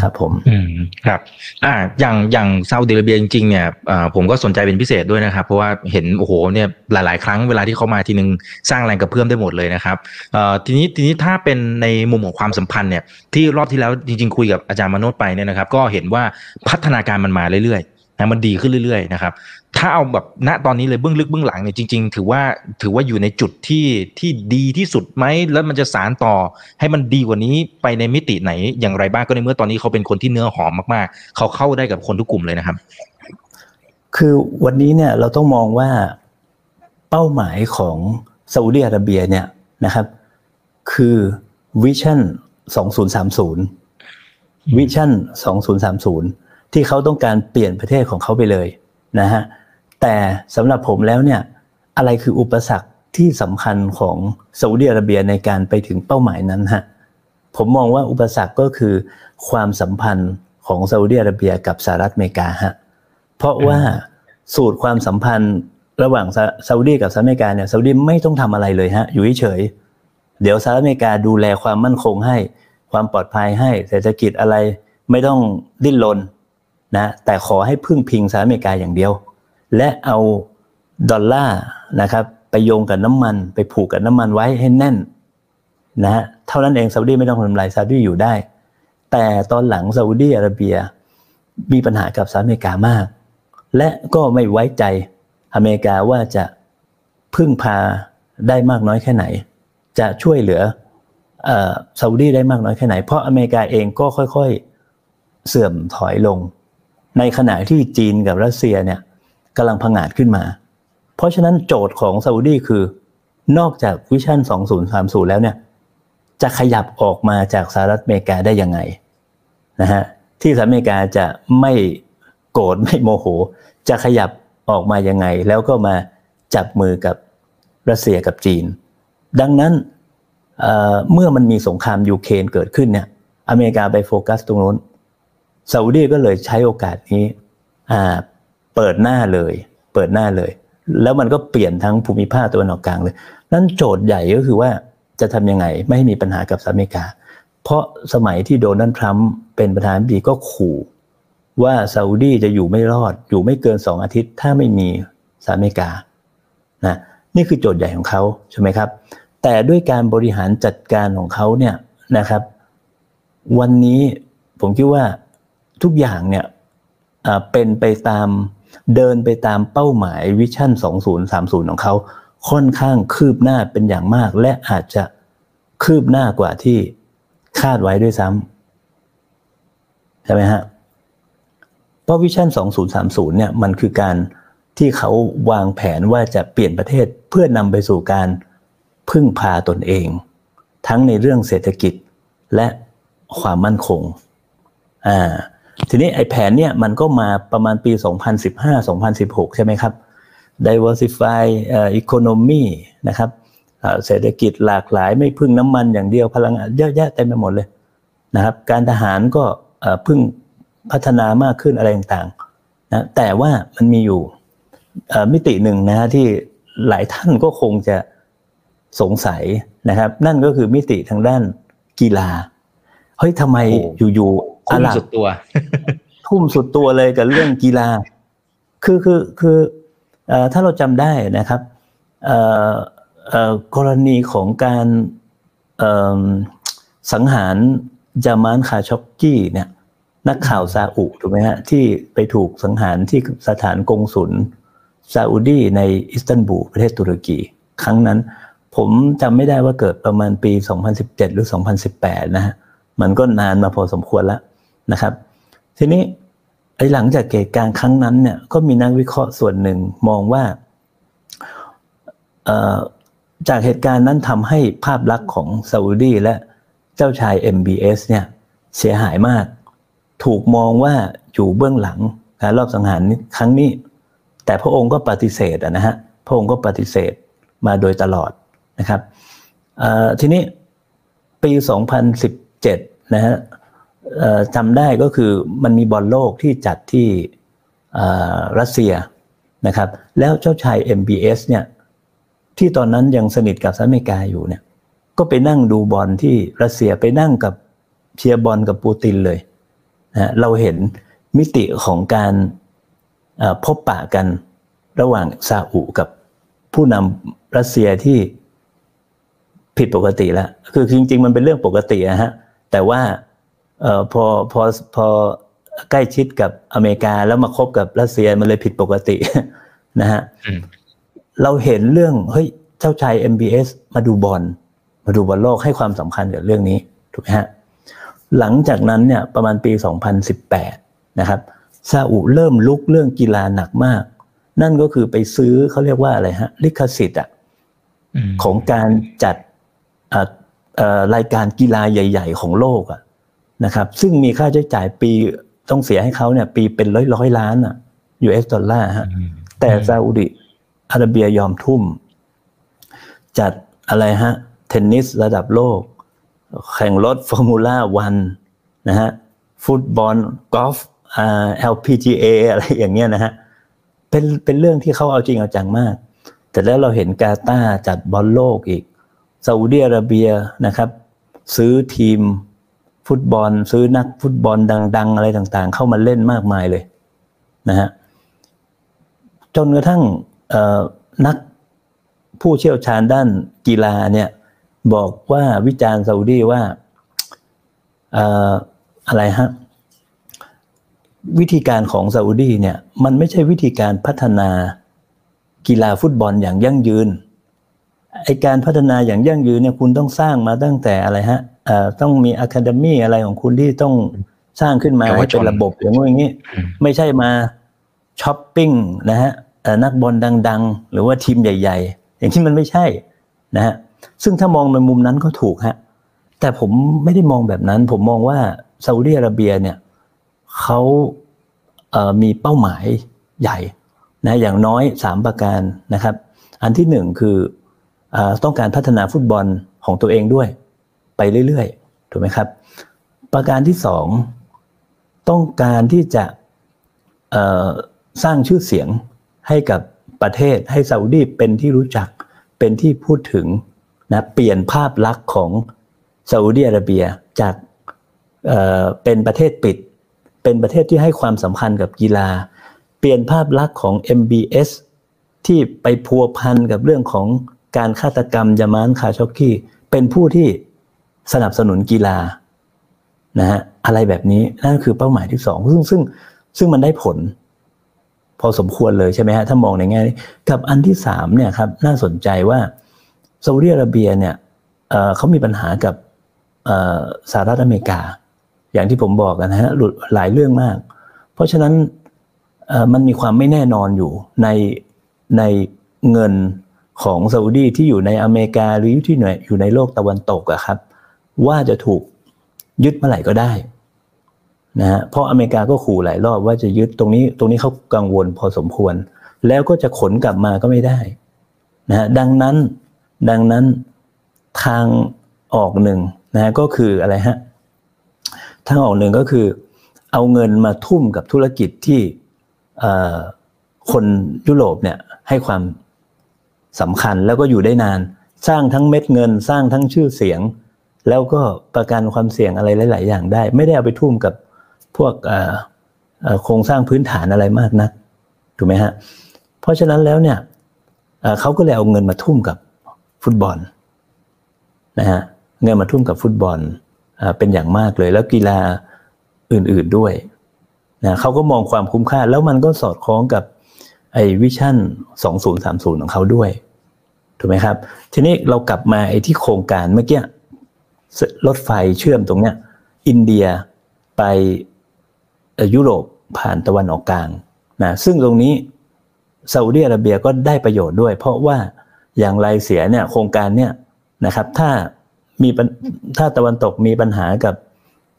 ครับผมอืมครับอ่าอย่างอย่างซาอุดิอาระเบียจริงๆเนี่ยอ่าผมก็สนใจเป็นพิเศษด้วยนะครับเพราะว่าเห็นโอ้โหเนี่ยหลายๆครั้งเวลาที่เขามาทีนึงสร้างแรงกระเพื่อมได้หมดเลยนะครับเอ่อทีนี้ทีนี้ถ้าเป็นในมุมของความสัมพันธ์เนี่ยที่รอบที่แล้วจริงๆคุยกับอาจารย์มโนชไปเนี่ยนะครับก็เห็นว่าพัฒนาการมันมาเรื่อยๆนะมันดีขึ้นเรื่อยๆนะครับถ้าเอาแบบณตอนนี้เลยเบื้องลึกเบื้องหลังเนี่ยจริงๆถือว่าถือว่าอยู่ในจุดที่ที่ดีที่สุดไหมแล้วมันจะสานต่อให้มันดีกว่านี้ไปในมิติไหนอย่างไรบ้างก็ในเมื่อตอนนี้เขาเป็นคนที่เนื้อหอมมากๆเขาเข้าได้กับคนทุกกลุ่มเลยนะครับคือวันนี้เนี่ยเราต้องมองว่าเป้าหมายของซาอุดิอาระเบียเนี่ยนะครับคือวิชั่นสองพันสามสิบวิชั่นสองพันสามสิบที่เขาต้องการเปลี่ยนประเทศของเขาไปเลยนะฮะแต่สำหรับผมแล้วเนี่ยอะไรคืออุปสรรคที่สำคัญของซาอุดิอาระเบียในการไปถึงเป้าหมายนั้นฮะผมมองว่าอุปสรรคก็คือความสัมพันธ์ของซาอุดิอาระเบียกับสหรัฐอเมริกาฮะเพราะว่าสูตรความสัมพันธ์ระหว่างซาอุดิกับสหรัฐอเมริกาเนี่ยซาอุดิไม่ต้องทำอะไรเลยฮะอยู่เฉยเดี๋ยวสหรัฐอเมริกาดูแลความมั่นคงให้ความปลอดภัยให้เศรษฐกิจอะไรไม่ต้องดิ้นรนนะแต่ขอให้พึ่งพิงสหรัฐอเมริกาอย่างเดียวและเอาดอลลาร์นะครับไปโยงกับน้ำมันไปผูกกับน้ำมันไว้ให้แน่นนะฮะเท่านั้นเองซาอุดีไม่ต้องทำลายซาอุดีอยู่ได้แต่ตอนหลังซาอุดีอาระเบียมีปัญหากับสหรัฐอเมริกามากและก็ไม่ไว้ใจอเมริกาว่าจะพึ่งพาได้มากน้อยแค่ไหนจะช่วยเหลือเอ่อซาอุดีได้มากน้อยแค่ไหนเพราะอเมริกาเองก็ค่อยๆเสื่อมถอยลงในขณะที่จีนกับรัสเซียเนี่ยกำลังผงาดขึ้นมาเพราะฉะนั้นโจทย์ของซาอุดีคือนอกจากวิชั่นสองพันสามสิบแล้วเนี่ยจะขยับออกมาจากสหรัฐอเมริกาได้ยังไงนะฮะที่สหรัฐอเมริกาจะไม่โกรธไม่โมโหจะขยับออกมายังไงแล้วก็มาจับมือกับรัสเซียกับจีนดังนั้นเอ่อเมื่อมันมีสงครามยูเครนเกิดขึ้นเนี่ยอเมริกาไปโฟกัสตรงนู้นซาอุดีก็เลยใช้โอกาสนี้อ่าเปิดหน้าเลยเปิดหน้าเลยแล้วมันก็เปลี่ยนทั้งภูมิภาคตะวันออกกลางเลยนั่นโจทย์ใหญ่ก็คือว่าจะทำยังไงไม่ให้มีปัญหากับสหรัฐอเมริกาเพราะสมัยที่โดนัลด์ทรัมป์เป็นประธานาธิบดีก็ขู่ว่าซาอุดีจะอยู่ไม่รอดอยู่ไม่เกินสองอาทิตย์ถ้าไม่มีสหรัฐอเมริกานะนี่คือโจทย์ใหญ่ของเขาใช่ไหมครับแต่ด้วยการบริหารจัดการของเขาเนี่ยนะครับวันนี้ผมคิดว่าทุกอย่างเนี่ยเป็นไปตามเดินไปตามเป้าหมายวิชั่นสองพันสามสิบของเขาค่อนข้างคืบหน้าเป็นอย่างมากและอาจจะคืบหน้ากว่าที่คาดไว้ด้วยซ้ำใช่ไหมฮะเพราะวิชั่นสองพันสามสิบเนี่ยมันคือการที่เขาวางแผนว่าจะเปลี่ยนประเทศเพื่อนำไปสู่การพึ่งพาตนเองทั้งในเรื่องเศรษฐกิจและความมั่นคงอ่าทีนี้ไอ้แผนเนี่ยมันก็มาประมาณปีสองพันสิบห้า สองพันสิบหกใช่ไหมครับ diversify economy นะครับเศรษฐกิจหลากหลายไม่พึ่งน้ำมันอย่างเดียวพลังงานเยอะแยะเต็มไปหมดเลยนะครับการทหารก็พึ่งพัฒนามากขึ้นอะไรต่างๆนะแต่ว่ามันมีอยู่มิติหนึ่งนะฮะที่หลายท่านก็คงจะสงสัยนะครับนั่นก็คือมิติทางด้านกีฬาเฮ้ยทำไมอยู่ๆอาหรับทุ่มสุดตัวทุ่มสุดตัวเลยกับเรื่องกีฬาคือคือคือถ้าเราจำได้นะครับกรณีของการสังหารญามานคาช็อกกี้เนี่ยนักข่าวซาอุถูกไหมฮะที่ไปถูกสังหารที่สถานกงสุลซาอุดีในอิสตันบูลประเทศตุรกีครั้งนั้นผมจำไม่ได้ว่าเกิดประมาณปีสองพันสิบเจ็ดหรือสองพันสิบแปดนะฮะมันก็นานมาพอสมควรแล้วนะครับทีนี้ไอ้หลังจากเหตุการณ์ครั้งนั้นเนี่ยก็มีนักวิเคราะห์ส่วนหนึ่งมองว่าจากเหตุการณ์นั้นทำให้ภาพลักษณ์ของซาอุดีและเจ้าชาย เอ็ม บี เอส เนี่ยเสียหายมากถูกมองว่าอยู่เบื้องหลังการลอบสังหารครั้งนี้แต่พระองค์ก็ปฏิเสธนะฮะพระองค์ก็ปฏิเสธมาโดยตลอดนะครับทีนี้ปีสองพันสิบเจ็ดนะฮะจำได้ก็คือมันมีบอลโลกที่จัดที่รัสเซียนะครับแล้วเจ้าชาย เอ็ม บี เอส เนี่ยที่ตอนนั้นยังสนิทกับสหรัฐอเมริกาอยู่เนี่ยก็ไปนั่งดูบอลที่รัสเซียไปนั่งกับเชียร์บอลกับปูตินเลยนะเราเห็นมิติของการพบปะกันระหว่างซาอุกับผู้นำรัสเซียที่ผิดปกติแล้วคือจริงๆมันเป็นเรื่องปกตินะฮะแต่ว่าเอ่อพอพอพอใกล้ชิดกับอเมริกาแล้วมาคบกับรัสเซียมันเลยผิดปกตินะฮะเราเห็นเรื่องเฮ้ยเจ้าชาย เอ็ม บี เอส มาดูบอลมาดูบอลโลกให้ความสำคัญกับเรื่องนี้ถูกไหมฮะหลังจากนั้นเนี่ยประมาณปีสองพันสิบแปดนะครับซาอุเริ่มลุกเรื่องกีฬาหนักมากนั่นก็คือไปซื้อเขาเรียกว่าอะไรฮะลิขสิทธิ์อ่ะของการจัดรายการกีฬาใหญ่ๆของโลกอ่ะนะครับซึ่งมีค่าใช้จ่ายปีต้องเสียให้เขาเนี่ยปีเป็นร้อยร้อยล้านอ่ะ ยู เอส ดอลลาร์ฮะแต่ซาอุดิอาระเบียยอมทุ่มจัดอะไรฮะเทนนิสระดับโลกแข่งรถฟอร์มูล่าวันนะฮะฟุตบอลกอล์ฟอ่า แอล พี จี เอ อะไรอย่างเงี้ยนะฮะเป็นเป็นเรื่องที่เขาเอาจริงเอาจังมากแต่แล้วเราเห็นกาตาร์จัดบอลโลกอีกซาอุดิอาระเบียนะครับซื้อทีมฟุตบอลซื้อนักฟุตบอลดังๆอะไรต่างๆเข้ามาเล่นมากมายเลยนะฮะจนกระทั่งนักผู้เชี่ยวชาญด้านกีฬาเนี่ยบอกว่าวิจารณ์ซาอุดีว่าอะไรฮะวิธีการของซาอุดีเนี่ยมันไม่ใช่วิธีการพัฒนากีฬาฟุตบอลอย่างยั่งยืนไอการพัฒนาอย่างยั่งยืนเนี่ยคุณต้องสร้างมาตั้งแต่อะไรฮะต้องมีอะคาเดมี่อะไรของคุณที่ต้องสร้างขึ้นมาให้เป็นระบบอย่างงี้ไม่ใช่มาช้อปปิ้งนะฮะนักบอลดังๆหรือว่าทีมใหญ่ๆอย่างที่มันไม่ใช่นะฮะซึ่งถ้ามองในมุมนั้นก็ถูกฮะแต่ผมไม่ได้มองแบบนั้นผมมองว่าซาอุดิอาระเบียเนี่ยเขามีเป้าหมายใหญ่นะอย่างน้อยสามประการนะครับอันที่หนึ่งคือต้องการพัฒนาฟุตบอลของตัวเองด้วยไปเรื่อยๆถูกไหมครับประการที่สองต้องการที่จะสร้างชื่อเสียงให้กับประเทศให้ซาอุดีเป็นที่รู้จักเป็นที่พูดถึงนะเปลี่ยนภาพลักษณ์ของซาอุดีอาระเบียจากเอ่อเป็นประเทศปิดเป็นประเทศที่ให้ความสำคัญกับกีฬาเปลี่ยนภาพลักษณ์ของ เอ็ม บี เอส ที่ไปพัวพันกับเรื่องของการฆาตกรรมญามานคาช็อกกี้เป็นผู้ที่สนับสนุนกีฬานะฮะอะไรแบบนี้นั่นคือเป้าหมายที่สองซึ่งซึ่งซึ่งมันได้ผลพอสมควรเลยใช่ไหมฮะถ้ามองในแง่นี้กับอันที่สามเนี่ยครับน่าสนใจว่าซาอุดิอาระเบียเนี่ย เอ่อ เขามีปัญหากับสหรัฐอเมริกาอย่างที่ผมบอกนะฮะหลายเรื่องมากเพราะฉะนั้นมันมีความไม่แน่นอนอยู่ในในเงินของซาอุดีที่อยู่ในอเมริกาหรือที่อยู่ในโลกตะวันตกอะครับว่าจะถูกยึดเมื่อไหร่ก็ได้นะฮะเพราะอเมริกาก็ขู่หลายรอบว่าจะยึดตรงนี้ตรงนี้เขากังวลพอสมควร แล้วก็จะขนกลับมาก็ไม่ได้นะฮะดังนั้นดังนั้นทางออกหนึ่งนะฮะก็คืออะไรฮะทางออกหนึ่งก็คือเอาเงินมาทุ่มกับธุรกิจที่คนยุโรปเนี่ยให้ความสำคัญแล้วก็อยู่ได้นานสร้างทั้งเม็ดเงินสร้างทั้งชื่อเสียงแล้วก็ประกันความเสี่ยงอะไรหลายๆอย่างได้ไม่ได้เอาไปทุ่มกับพวกโครงสร้างพื้นฐานอะไรมากนักถูกไหมฮะเพราะฉะนั้นแล้วเนี่ยเขาก็เลยเอาเงินมาทุ่มกับฟุตบอลนะฮะเงินมาทุ่มกับฟุตบอลเป็นอย่างมากเลยแล้วกีฬาอื่นๆด้วยนะเขาก็มองความคุ้มค่าแล้วมันก็สอดคล้องกับไอ้วิชั่นสองพันสามสิบของเขาด้วยถูกไหมครับทีนี้เรากลับมาไอ้ที่โครงการเมื่อกี้รถไฟเชื่อมตรงเนี้ยอินเดียไปยุโรปผ่านตะวันออกกลางนะซึ่งตรงนี้ซาอุดิอาระเบียก็ได้ประโยชน์ด้วยเพราะว่าอย่างไรเสียเนี่ยโครงการเนี่ยนะครับถ้ามีถ้าตะวันตกมีปัญหากับ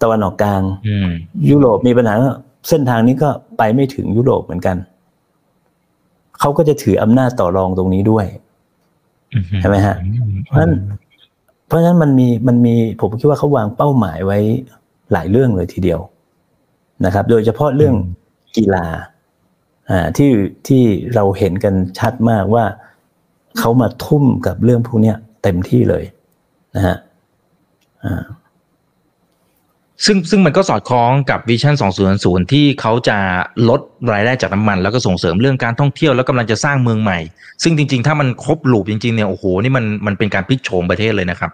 ตะวันออกกลางยุโรปมีปัญหาเส้นทางนี้ก็ไปไม่ถึงยุโรปเหมือนกันเขาก็จะถืออำนาจต่อรองตรงนี้ด้วยใช่ไหมฮะเพราะฉะนั้นเพราะฉะนั้นมันมีมันมีผมคิดว่าเขาวางเป้าหมายไว้หลายเรื่องเลยทีเดียวนะครับโดยเฉพาะเรื่องกีฬาอ่าที่ที่เราเห็นกันชัดมากว่าเขามาทุ่มกับเรื่องพวกนี้เต็มที่เลยนะฮะอ่าซึ่งซึ่งมันก็สอดคล้องกับวิชั่นสองพันที่เขาจะลดรายได้จากน้ำมันแล้วก็ส่งเสริมเรื่องการท่องเที่ยวแล้วกำลังจะสร้างเมืองใหม่ซึ่งจริงๆถ้ามันครบลูปจริงๆเนี่ยโอ้โหนี่มันมันเป็นการพลิกโฉมประเทศเลยนะครับ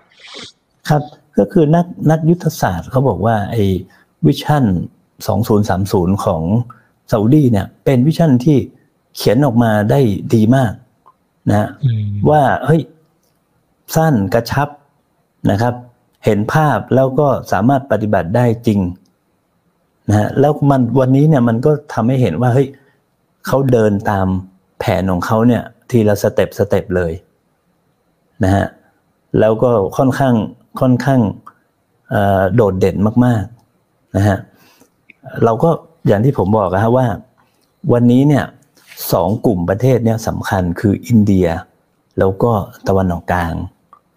ครับก็คือนักนักยุทธศาสตร์เขาบอกว่าไอ้วิชั่นสองพันสามสิบของซาอุดีเนี่ยเป็นวิชั่นที่เขียนออกมาได้ดีมากนะว่าเฮ้ยสั้นกระชับนะครับเห็นภาพแล้วก็สามารถปฏิบัติได้จริงนะฮะแล้วมันวันนี้เนี่ยมันก็ทำให้เห็นว่าเฮ้ยเขาเดินตามแผนของเขาเนี่ยทีละสเต็ปสเต็ปเลยนะฮะแล้วก็ค่อนข้างค่อนข้างโดดเด่นมากๆนะฮะเราก็อย่างที่ผมบอกนะฮะว่าวันนี้เนี่ยสองกลุ่มประเทศเนี่ยสำคัญคืออินเดียแล้วก็ตะวันออกกลาง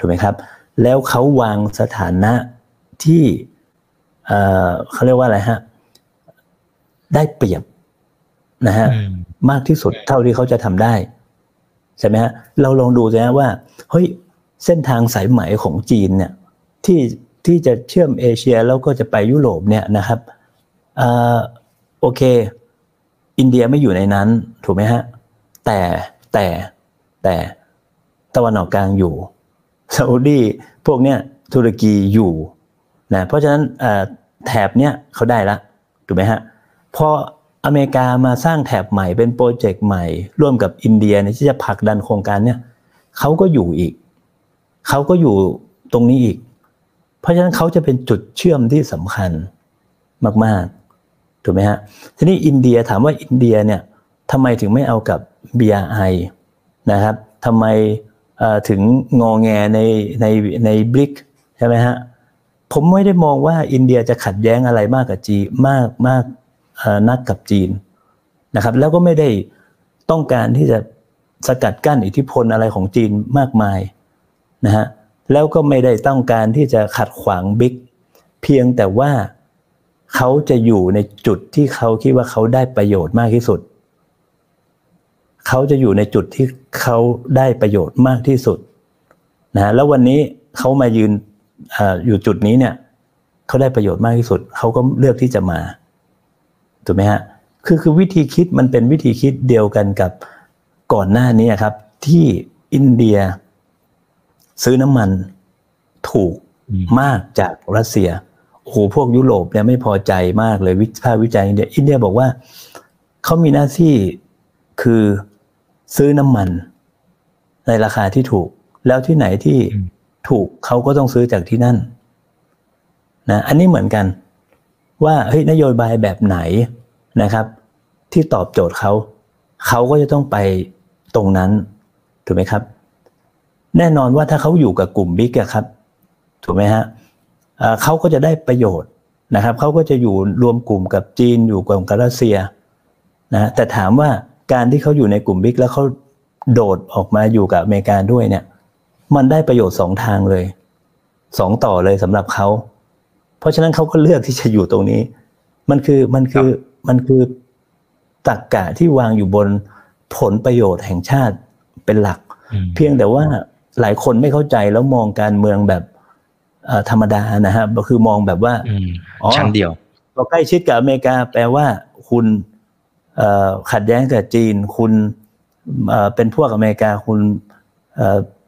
ถูกไหมครับแล้วเขาวางสถานะที่เอ่อเขาเรียกว่าอะไรฮะได้เปรียบนะฮะมากที่สุดเท่าที่เขาจะทำได้ใช่ไหมฮะเราลองดูนะว่าเฮ้ยเส้นทางสายไหมของจีนเนี่ยที่ที่จะเชื่อมเอเชียแล้วก็จะไปยุโรปเนี่ยนะครับเอ่อโอเคอินเดียไม่อยู่ในนั้นถูกไหมฮะแต่แต่แต่ตะวันออกกลางอยู่ซาอุดีพวกเนี้ยตุรกีอยู่นะเพราะฉะนั้นแถบเนี้ยเขาได้ละถูกไหมฮะพออเมริกามาสร้างแถบใหม่เป็นโปรเจกต์ใหม่ร่วมกับอินเดียเนี่ยที่จะผลักดันโครงการเนี้ยเขาก็อยู่อีกเขาก็อยู่ตรงนี้อีกเพราะฉะนั้นเขาจะเป็นจุดเชื่อมที่สำคัญมากๆถูกไหมฮะทีนี้อินเดียถามว่าอินเดียเนี่ยทำไมถึงไม่เอากับ บี อาร์ ไอ นะครับทำไมถึงงอแงในในในบริกใช่ไหมฮะผมไม่ได้มองว่าอินเดียจะขัดแย้งอะไรมากกับจีนมากมากนักกับจีนนะครับแล้วก็ไม่ได้ต้องการที่จะสกัดกั้นอิทธิพลอะไรของจีนมากมายนะฮะแล้วก็ไม่ได้ต้องการที่จะขัดขวางบริกเพียงแต่ว่าเขาจะอยู่ในจุดที่เขาคิดว่าเขาได้ประโยชน์มากที่สุดเขาจะอยู่ในจุดที่เขาได้ประโยชน์มากที่สุดนะแล้ววันนี้เขามายืน อ, อยู่จุดนี้เนี่ยเขาได้ประโยชน์มากที่สุดเขาก็เลือกที่จะมาถูกไหมฮะคือคือวิธีคิดมันเป็นวิธีคิดเดียวกันกับก่อนหน้านี้ครับที่อินเดียซื้อน้ำมันถูกมากจากรัสเซียโอ้โหพวกยุโรปเนี่ยไม่พอใจมากเลยวิพากษ์วิจารณ์อินเดียอินเดียบอกว่าเขามีหน้าที่คือซื้อน้ำมันในราคาที่ถูกแล้วที่ไหนที่ถูกเขาก็ต้องซื้อจากที่นั่นนะอันนี้เหมือนกันว่าเฮ้ยนโยบายแบบไหนนะครับที่ตอบโจทย์เขาเขาก็จะต้องไปตรงนั้นถูกไหมครับแน่นอนว่าถ้าเขาอยู่กับกลุ่มบิ๊กอะครับถูกไหมฮะเขาก็จะได้ประโยชน์นะครับเขาก็จะอยู่รวมกลุ่มกับจีนอยู่กับรัสเซียนะแต่ถามว่า การที่เขาอยู่ในกลุ่มบิ๊กแล้วเขาโดดออกมาอยู่กับอเมริกาด้วยเนี่ยมันได้ประโยชน์สองทางเลยสองต่อเลยสำหรับเขาเพราะฉะนั้นเขาก็เลือกที่จะอยู่ตรงนี้มันคือมันคือมันคือตรรกะที่วางอยู่บนผลประโยชน์แห่งชาติเป็นหลักเพียงแต่ว่าหลายคนไม่เข้าใจแล้วมองการเมืองแบบธรรมดานะฮะก็คือมองแบบว่าชั้นเดียวเราใกล้ชิดกับอเมริกาแปลว่าคุณขัดแย้งกับจีนคุณเป็นพวกอเมริกาคุณ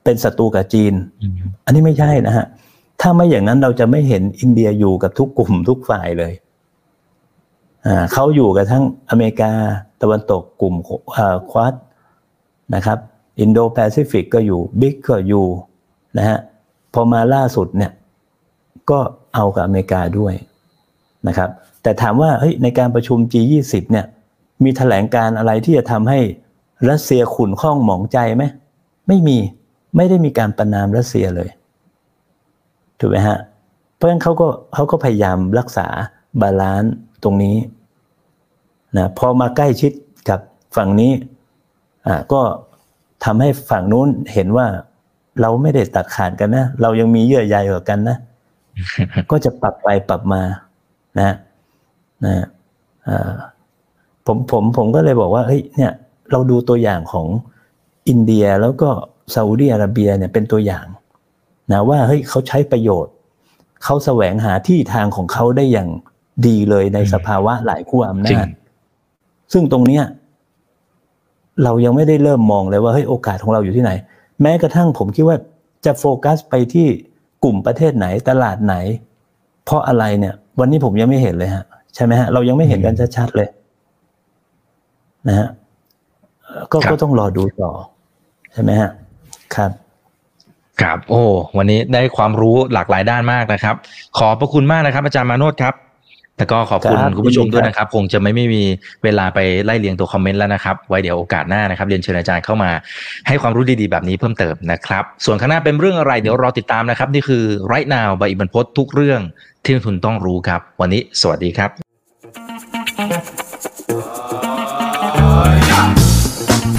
เป็นศัตรูกับจีนอันนี้ไม่ใช่นะฮะถ้าไม่อย่างนั้นเราจะไม่เห็นอินเดียอยู่กับทุกกลุ่มทุกฝ่ายเลยเขาอยู่กับทั้งอเมริกาตะวันตกกลุ่มควอดนะครับอินโดแปซิฟิกก็อยู่บิ๊กก็อยู่นะฮะพอมาล่าสุดเนี่ยก็เอากับอเมริกาด้วยนะครับแต่ถามว่าเฮ้ยในการประชุม จี ยี่สิบ เนี่ยมีแถลงการอะไรที่จะทำให้รัสเซียขุ่นข้องหมองใจไหมไม่มีไม่ได้มีการประนามรัสเซียเลยถูกไหมฮะเพราะฉะนั้นเขาก็เขาก็พยายามรักษาบาลานซ์ตรงนี้นะพอมาใกล้ชิดกับฝั่งนี้อ่าก็ทำให้ฝั่งนู้นเห็นว่าเราไม่ได้ตัดขาดกันนะเรายังมีเยื่อใยกับกันนะ ก็จะปรับไปปรับมานะนะผมผมผมก็เลยบอกว่าเฮ้ยเนี่ยเราดูตัวอย่างของอินเดียแล้วก็ซาอุดิอาระเบียเนี่ยเป็นตัวอย่างนะว่าเฮ้ยเขาใช้ประโยชน์เขาแสวงหาที่ทางของเขาได้อย่างดีเลยในสภาวะหลายขั้วอำนาจซึ่งตรงเนี้ยเรายังไม่ได้เริ่มมองเลยว่าเฮ้ยโอกาสของเราอยู่ที่ไหนแม้กระทั่งผมคิดว่าจะโฟกัสไปที่กลุ่มประเทศไหนตลาดไหนเพราะอะไรเนี่ยวันนี้ผมยังไม่เห็นเลยฮะใช่ไหมฮะเรายังไม่เห็นกันชัดๆเลยนะฮะก็ก็ต้องรอดูต่อใช่ไหมฮะครับครับโอ้วันนี้ได้ความรู้หลากหลายด้านมากนะครับขอบพระคุณมากนะครับอาจารย์มาโนชครับแต่ก็ขอบคุณคุณผู้ชมด้วยนะครับคงจะไม่ไม่มีเวลาไปไล่เรียงตัวคอมเมนต์แล้วนะครับไว้เดี๋ยวโอกาสหน้านะครับเรียนเชิญอาจารย์เข้ามาให้ความรู้ดีๆแบบนี้เพิ่มเติมนะครับส่วนข้างหน้าเป็นเรื่องอะไรเดี๋ยวรอติดตามนะครับนี่คือ Right Now ใบอิบันพจน์ทุกเรื่องที่นักทุนต้องรู้ครับวันนี้สวัสดีครับถ